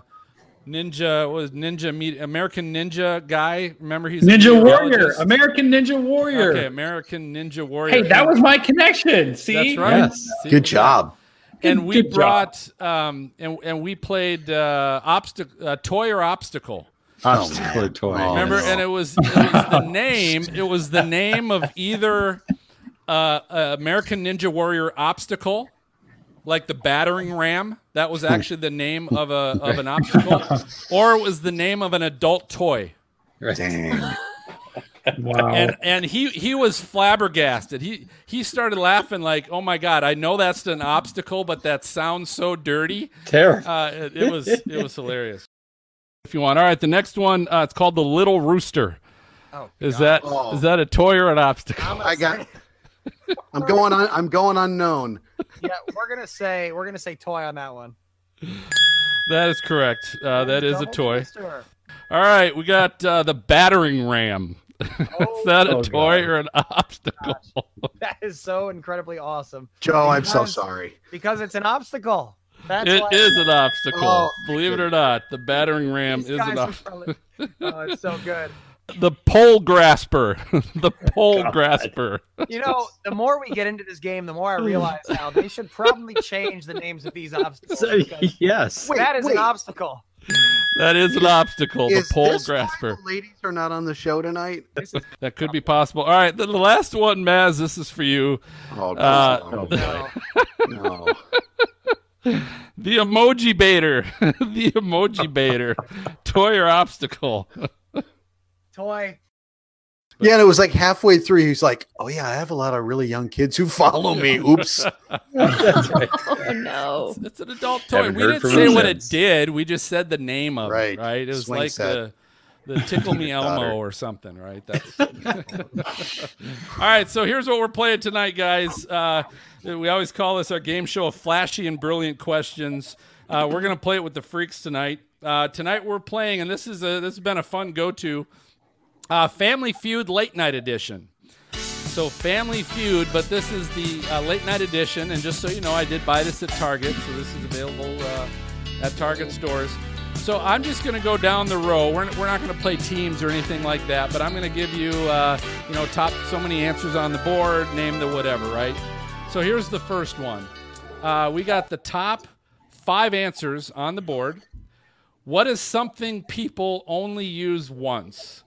Ninja, what was Ninja, American Ninja guy? Remember he's Ninja Warrior, American Ninja Warrior. Okay, American Ninja Warrior. Hey, that was my connection. See, that's right. Yes. See? Good job. And we Good brought, um, and and we played uh, obstacle, uh, toy or obstacle. Obstacle oh, toy. Remember, oh, and it was, it was the name. It was the name of either uh, uh, American Ninja Warrior obstacle. Like the battering ram, that was actually the name of a of an obstacle, or it was the name of an adult toy. Dang. Wow. And and he, he was flabbergasted. He he started laughing like, oh my God, I know that's an obstacle, but that sounds so dirty. Terrible. Uh, it, it was it was hilarious. If you want, all right, the next one, uh, it's called the Little Rooster. Oh, is that oh. is that a toy or an obstacle? I got. I'm going on. I'm going unknown. Yeah, we're gonna say we're gonna say toy on that one. That is correct. Uh, that is a toy. Twister. All right, we got uh, the battering ram. Oh, is that a oh toy God. or an obstacle? Gosh, that is so incredibly awesome, Joe. Because, I'm so sorry because it's an obstacle. That's it is an obstacle. Oh, Believe it or not, the battering ram These is an obstacle. Really, oh, it's so good. The pole grasper, the pole God. grasper. You know, the more we get into this game, the more I realize how they should probably change the names of these obstacles. So, yes, wait, that is wait. an obstacle. That is an obstacle. Is the pole this grasper. Why the ladies are not on the show tonight. That could be possible. All right, the, the last one, Maz. This is for you. Oh, uh, oh boy. No. The emoji baiter. The emoji baiter. Toy or obstacle. Toy. Yeah, and it was like halfway through. He's like, "Oh yeah, I have a lot of really young kids who follow me." Oops. That's right. Oh no, it's, it's an adult toy. Haven't we didn't say what it did. We just said the name of right. it. Right. It was Swing like set. the the Tickle Me Elmo or something. Right. That's... All right. So here's what we're playing tonight, guys. Uh, we always call this our game show of flashy and brilliant questions. Uh, we're gonna play it with the freaks tonight. Uh, tonight we're playing, and this is a this has been a fun go-to. Uh, Family Feud Late Night Edition. So Family Feud, but this is the uh, Late Night Edition. And just so you know, I did buy this at Target, so this is available uh, at Target stores. So I'm just going to go down the row. We're, we're not going to play teams or anything like that, but I'm going to give you, uh, you know, top so many answers on the board, name the whatever, right? So here's the first one. Uh, we got the top five answers on the board. What is something people only use once?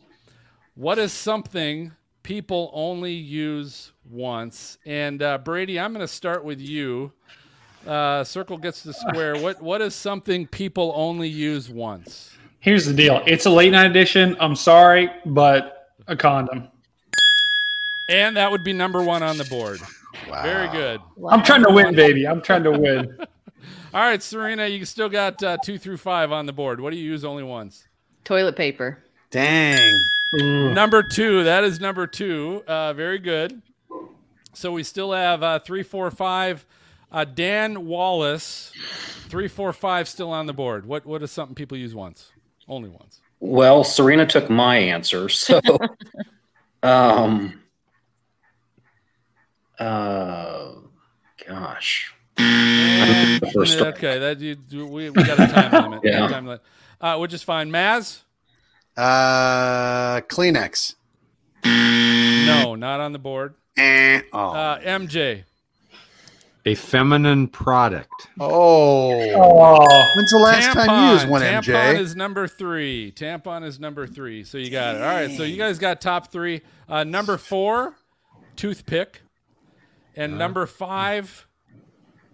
What is something people only use once? And uh, Brady, I'm going to start with you. Uh, circle gets the square. What What is something people only use once? Here's the deal. It's a late night edition. I'm sorry, but a condom. And that would be number one on the board. Wow. Very good. Wow. I'm trying to win, baby. I'm trying to win. All right, Serena, you still got uh, two through five on the board. What do you use only once? Toilet paper. Dang. Ooh. Number two. That is number two. Uh, very good. So we still have uh, three, four, five. Uh, Dan Wallace, three, four, five still on the board. What What is something people use once? Only once. Well, Serena took my answer. So um, uh, gosh. And, first okay. That, you, we we got a time limit. Yeah. Time limit. Uh, which is fine. Maz? Uh, Kleenex. No, not on the board. Eh, oh. Uh, M J. A feminine product. Oh. oh. When's the last Tampon. time you used one, Tampon M J? Tampon is number three. Tampon is number three. So you got it. All right. So you guys got top three. Uh, number four, toothpick. And uh, number five,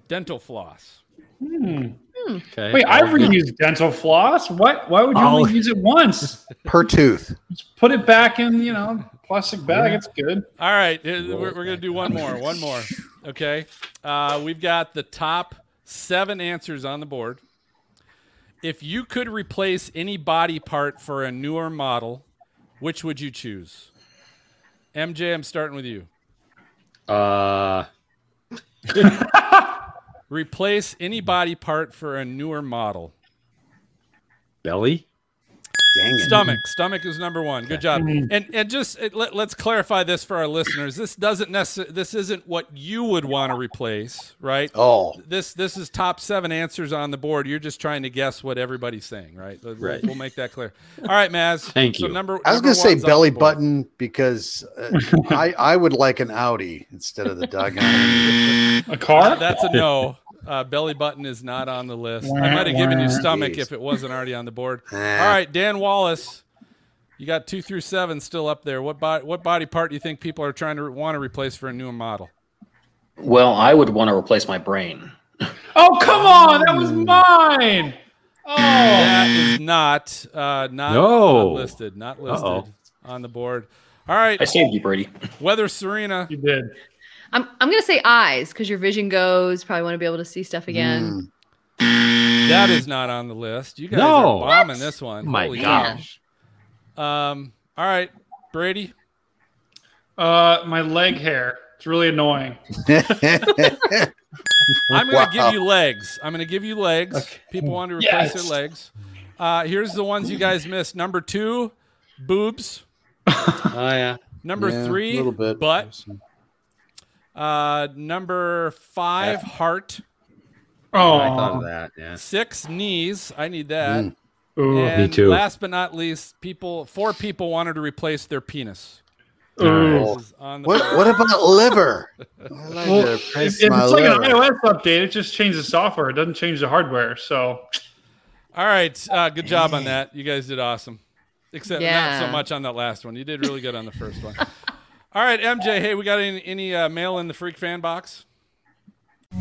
dental floss. Hmm. Okay. Wait, I would use dental floss. What? Why would you oh, only use it once? Per tooth. Just put it back in, you know, plastic bag. It's good. All right. We're, we're going to do one more. One more. Okay. Uh, we've got the top seven answers on the board. If you could replace any body part for a newer model, which would you choose? M J, I'm starting with you. Uh... Replace any body part for a newer model. Belly? Dang it. Stomach. Stomach is number one. Good job. And and just let, let's clarify this for our listeners. This doesn't necessarily, this isn't what you would want to replace, right? Oh. This this is top seven answers on the board. You're just trying to guess what everybody's saying, right? Right. We'll make that clear. All right, Maz. Thank so you. Number, I was going to say belly button because uh, I, I would like an Audi instead of the doggone. A car? Uh, that's a no. Uh, belly button is not on the list. I might have given you stomach Jeez. if it wasn't already on the board. All right, Dan Wallace, you got two through seven still up there. What body, what body part do you think people are trying to re- want to replace for a newer model? Well, I would want to replace my brain. Oh, come on. That was mine. Oh, that is not, uh, not, no. not listed, not listed Uh-oh. on the board. All right. I saved you, Brady. Weather Serena. You did. I'm I'm gonna say eyes because your vision goes. Probably want to be able to see stuff again. Mm. That is not on the list. You guys no. are bombing what? this one. Oh my Holy gosh. gosh. Um. All right, Brady. Uh, my leg hair. It's really annoying. I'm gonna wow. give you legs. I'm gonna give you legs. Okay. People want to replace yes. their legs. Uh, here's the ones you guys missed. Number two, boobs. Oh yeah. Number yeah, three, a little bit. butt. Uh, number five, yeah. heart. Oh, I thought of that. Yeah. Six, knees. I need that. Mm. Ooh, and me too. Last but not least, people. Four people wanted to replace their penis. Ooh. On the what? Board. What about liver? I like well, to replace it, my it's liver. Like an iOS update. It just changes the software. It doesn't change the hardware. So, all right. Uh, good job on that. You guys did awesome. Except yeah. not so much on that last one. You did really good on the first one. All right, M J, hey, we got any, any uh, mail in the Freak Fan Box?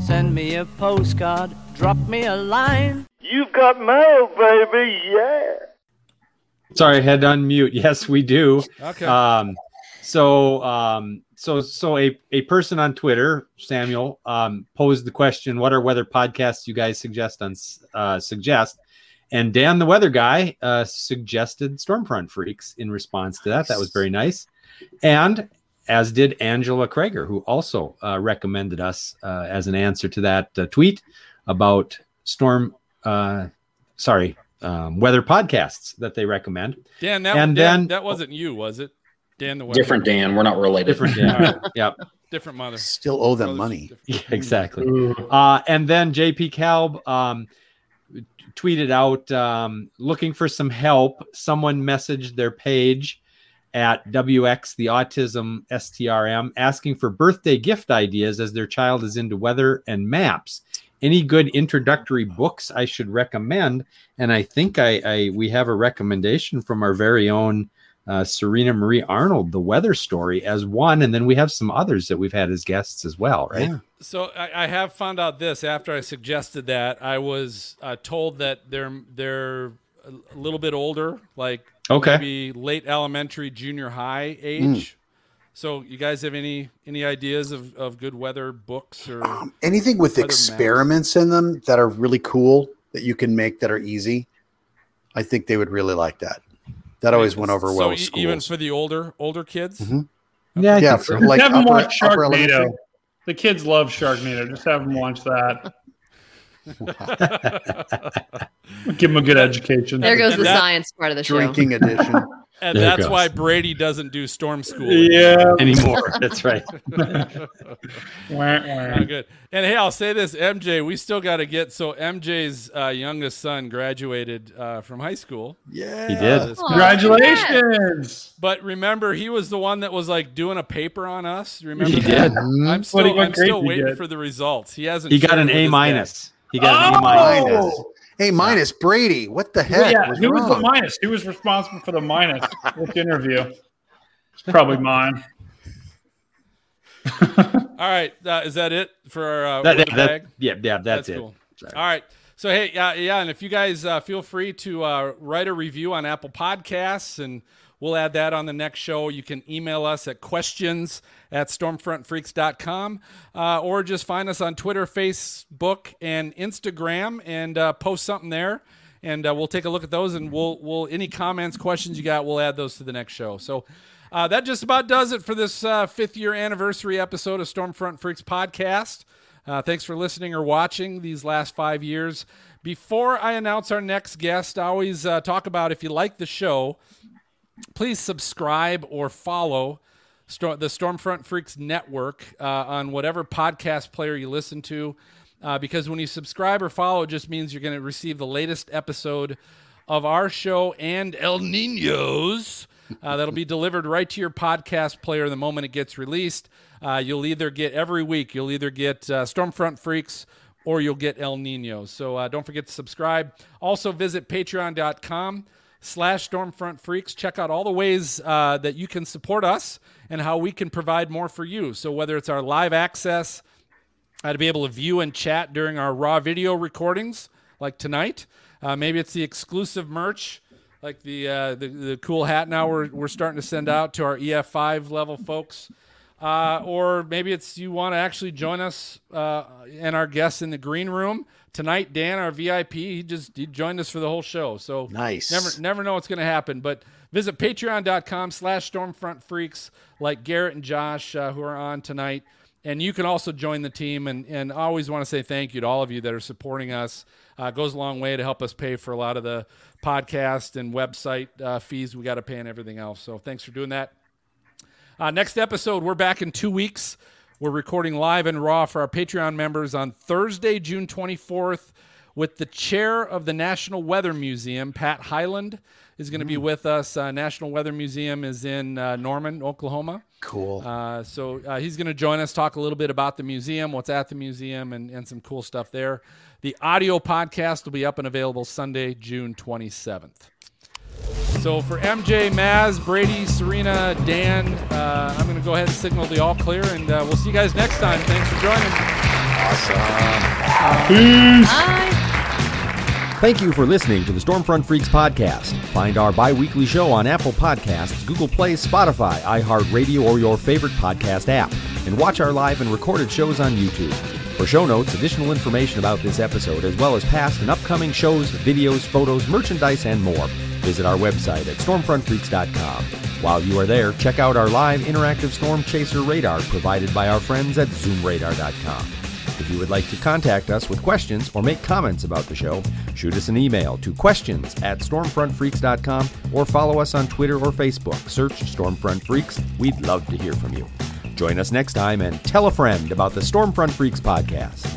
Send me a postcard, drop me a line. You've got mail, baby, yeah. Sorry, I had to unmute. Yes, we do. Okay. Um, so um, so, so a, a person on Twitter, Samuel, um, posed the question, what are weather podcasts you guys suggest? on uh, suggest? And Dan, the weather guy, uh, suggested Stormfront Freaks in response to that. That was very nice. And as did Angela Krager, who also uh, recommended us uh, as an answer to that uh, tweet about storm, uh, sorry, um, weather podcasts that they recommend. Dan, that, and Dan, then, that wasn't you, was it? Dan, the weather. Different Dan. We're not related. Different Dan. Right. Yep. Different mother. Still owe them Brothers money. Yeah, exactly. Uh, and then J P Kalb um, tweeted out, um, looking for some help. Someone messaged their page at W X, the Autism S T R M, asking for birthday gift ideas as their child is into weather and maps. Any good introductory books I should recommend? And I think I, I we have a recommendation from our very own uh, Serena Marie Arnold, The Weather Story, as one. And then we have some others that we've had as guests as well, right? Yeah. So I, I have found out this after I suggested that. I was uh, told that they're they're a little bit older, like okay. maybe late elementary, junior high age. Mm. So you guys have any any ideas of, of good weather books or um, anything with experiments maps? in them that are really cool that you can make that are easy? I think they would really like that. That right. always went over so well with e- schools. Even for the older older kids? Mm-hmm. Okay. Yeah, yeah for so. like have upper, them watch Sharknado. The kids love Sharknado. Just have them watch that. Give them a good education. There goes and the that, science part of the drinking show. Drinking edition. And there that's why Brady doesn't do storm school yeah. anymore. That's right. Not good. And hey, I'll say this, M J, we still got to get. So M J's uh, youngest son graduated uh, from high school. Yeah, he did. Uh, Congratulations! But remember, he was the one that was like doing a paper on us. Remember? He that? Did. I'm still, I'm still waiting did. for the results. He hasn't. He got an A minus. He got oh! an A minus. A minus, Brady. What the heck? Yeah, was he wrong? was the minus. He was responsible for the minus. This interview. It's probably mine. All right, uh, is that it for uh, that, that, that, yeah, yeah, that's, that's it. Cool. All right. So hey, yeah, yeah, and if you guys uh, feel free to uh, write a review on Apple Podcasts, and we'll add that on the next show. You can email us at questions at stormfront freaks dot com uh, or just find us on Twitter, Facebook, and Instagram and uh, post something there. And uh, we'll take a look at those, and we'll we'll any comments, questions you got, we'll add those to the next show. So uh, that just about does it for this uh, fifth year anniversary episode of Stormfront Freaks Podcast. Uh, thanks for listening or watching these last five years. Before I announce our next guest, I always uh, talk about, if you like the show, please subscribe or follow Sto- the Stormfront Freaks Network uh, on whatever podcast player you listen to, uh, because when you subscribe or follow, it just means you're going to receive the latest episode of our show and El Ninos. Uh, that'll be delivered right to your podcast player the moment it gets released. Uh, you'll either get every week, you'll either get uh, Stormfront Freaks or you'll get El Nino. So uh, don't forget to subscribe. Also visit patreon.com slash Stormfront Freaks. Check out all the ways uh, that you can support us and how we can provide more for you. So whether it's our live access, uh, to be able to view and chat during our raw video recordings like tonight, uh, maybe it's the exclusive merch, like the, uh, the the cool hat now we're we're starting to send out to our E F five level folks. Uh, or maybe it's you want to actually join us uh, and our guests in the green room. Tonight, Dan, our V I P, he just he joined us for the whole show. So nice. Never never know what's going to happen. But visit patreon.com slash Stormfront Freaks like Garrett and Josh uh, who are on tonight. And you can also join the team. And, and I always want to say thank you to all of you that are supporting us. Uh, it goes a long way to help us pay for a lot of the podcast and website uh, fees we got to pay and everything else. So thanks for doing that. Uh, next episode, we're back in two weeks. We're recording live and raw for our Patreon members on Thursday, June twenty-fourth, with the chair of the National Weather Museum, Pat Highland, is going to be with us. Uh, National Weather Museum is in uh, Norman, Oklahoma. Cool. Uh, so uh, he's going to join us, talk a little bit about the museum, what's at the museum, and, and some cool stuff there. The audio podcast will be up and available Sunday, June twenty-seventh. So for M J, Maz, Brady, Serena, Dan, uh, I'm going to go ahead and signal the all clear, and uh, we'll see you guys next time. Thanks for joining. Awesome. Uh, Peace. Bye. Thank you for listening to the Stormfront Freaks podcast. Find our bi-weekly show on Apple Podcasts, Google Play, Spotify, iHeartRadio, or your favorite podcast app. And watch our live and recorded shows on YouTube. For show notes, additional information about this episode, as well as past and upcoming shows, videos, photos, merchandise, and more, visit our website at stormfront freaks dot com. While you are there, check out our live interactive storm chaser radar provided by our friends at zoom radar dot com. If you would like to contact us with questions or make comments about the show, shoot us an email to questions at stormfront freaks dot com or follow us on Twitter or Facebook. Search Stormfront Freaks. We'd love to hear from you. Join us next time and tell a friend about the Stormfront Freaks podcast.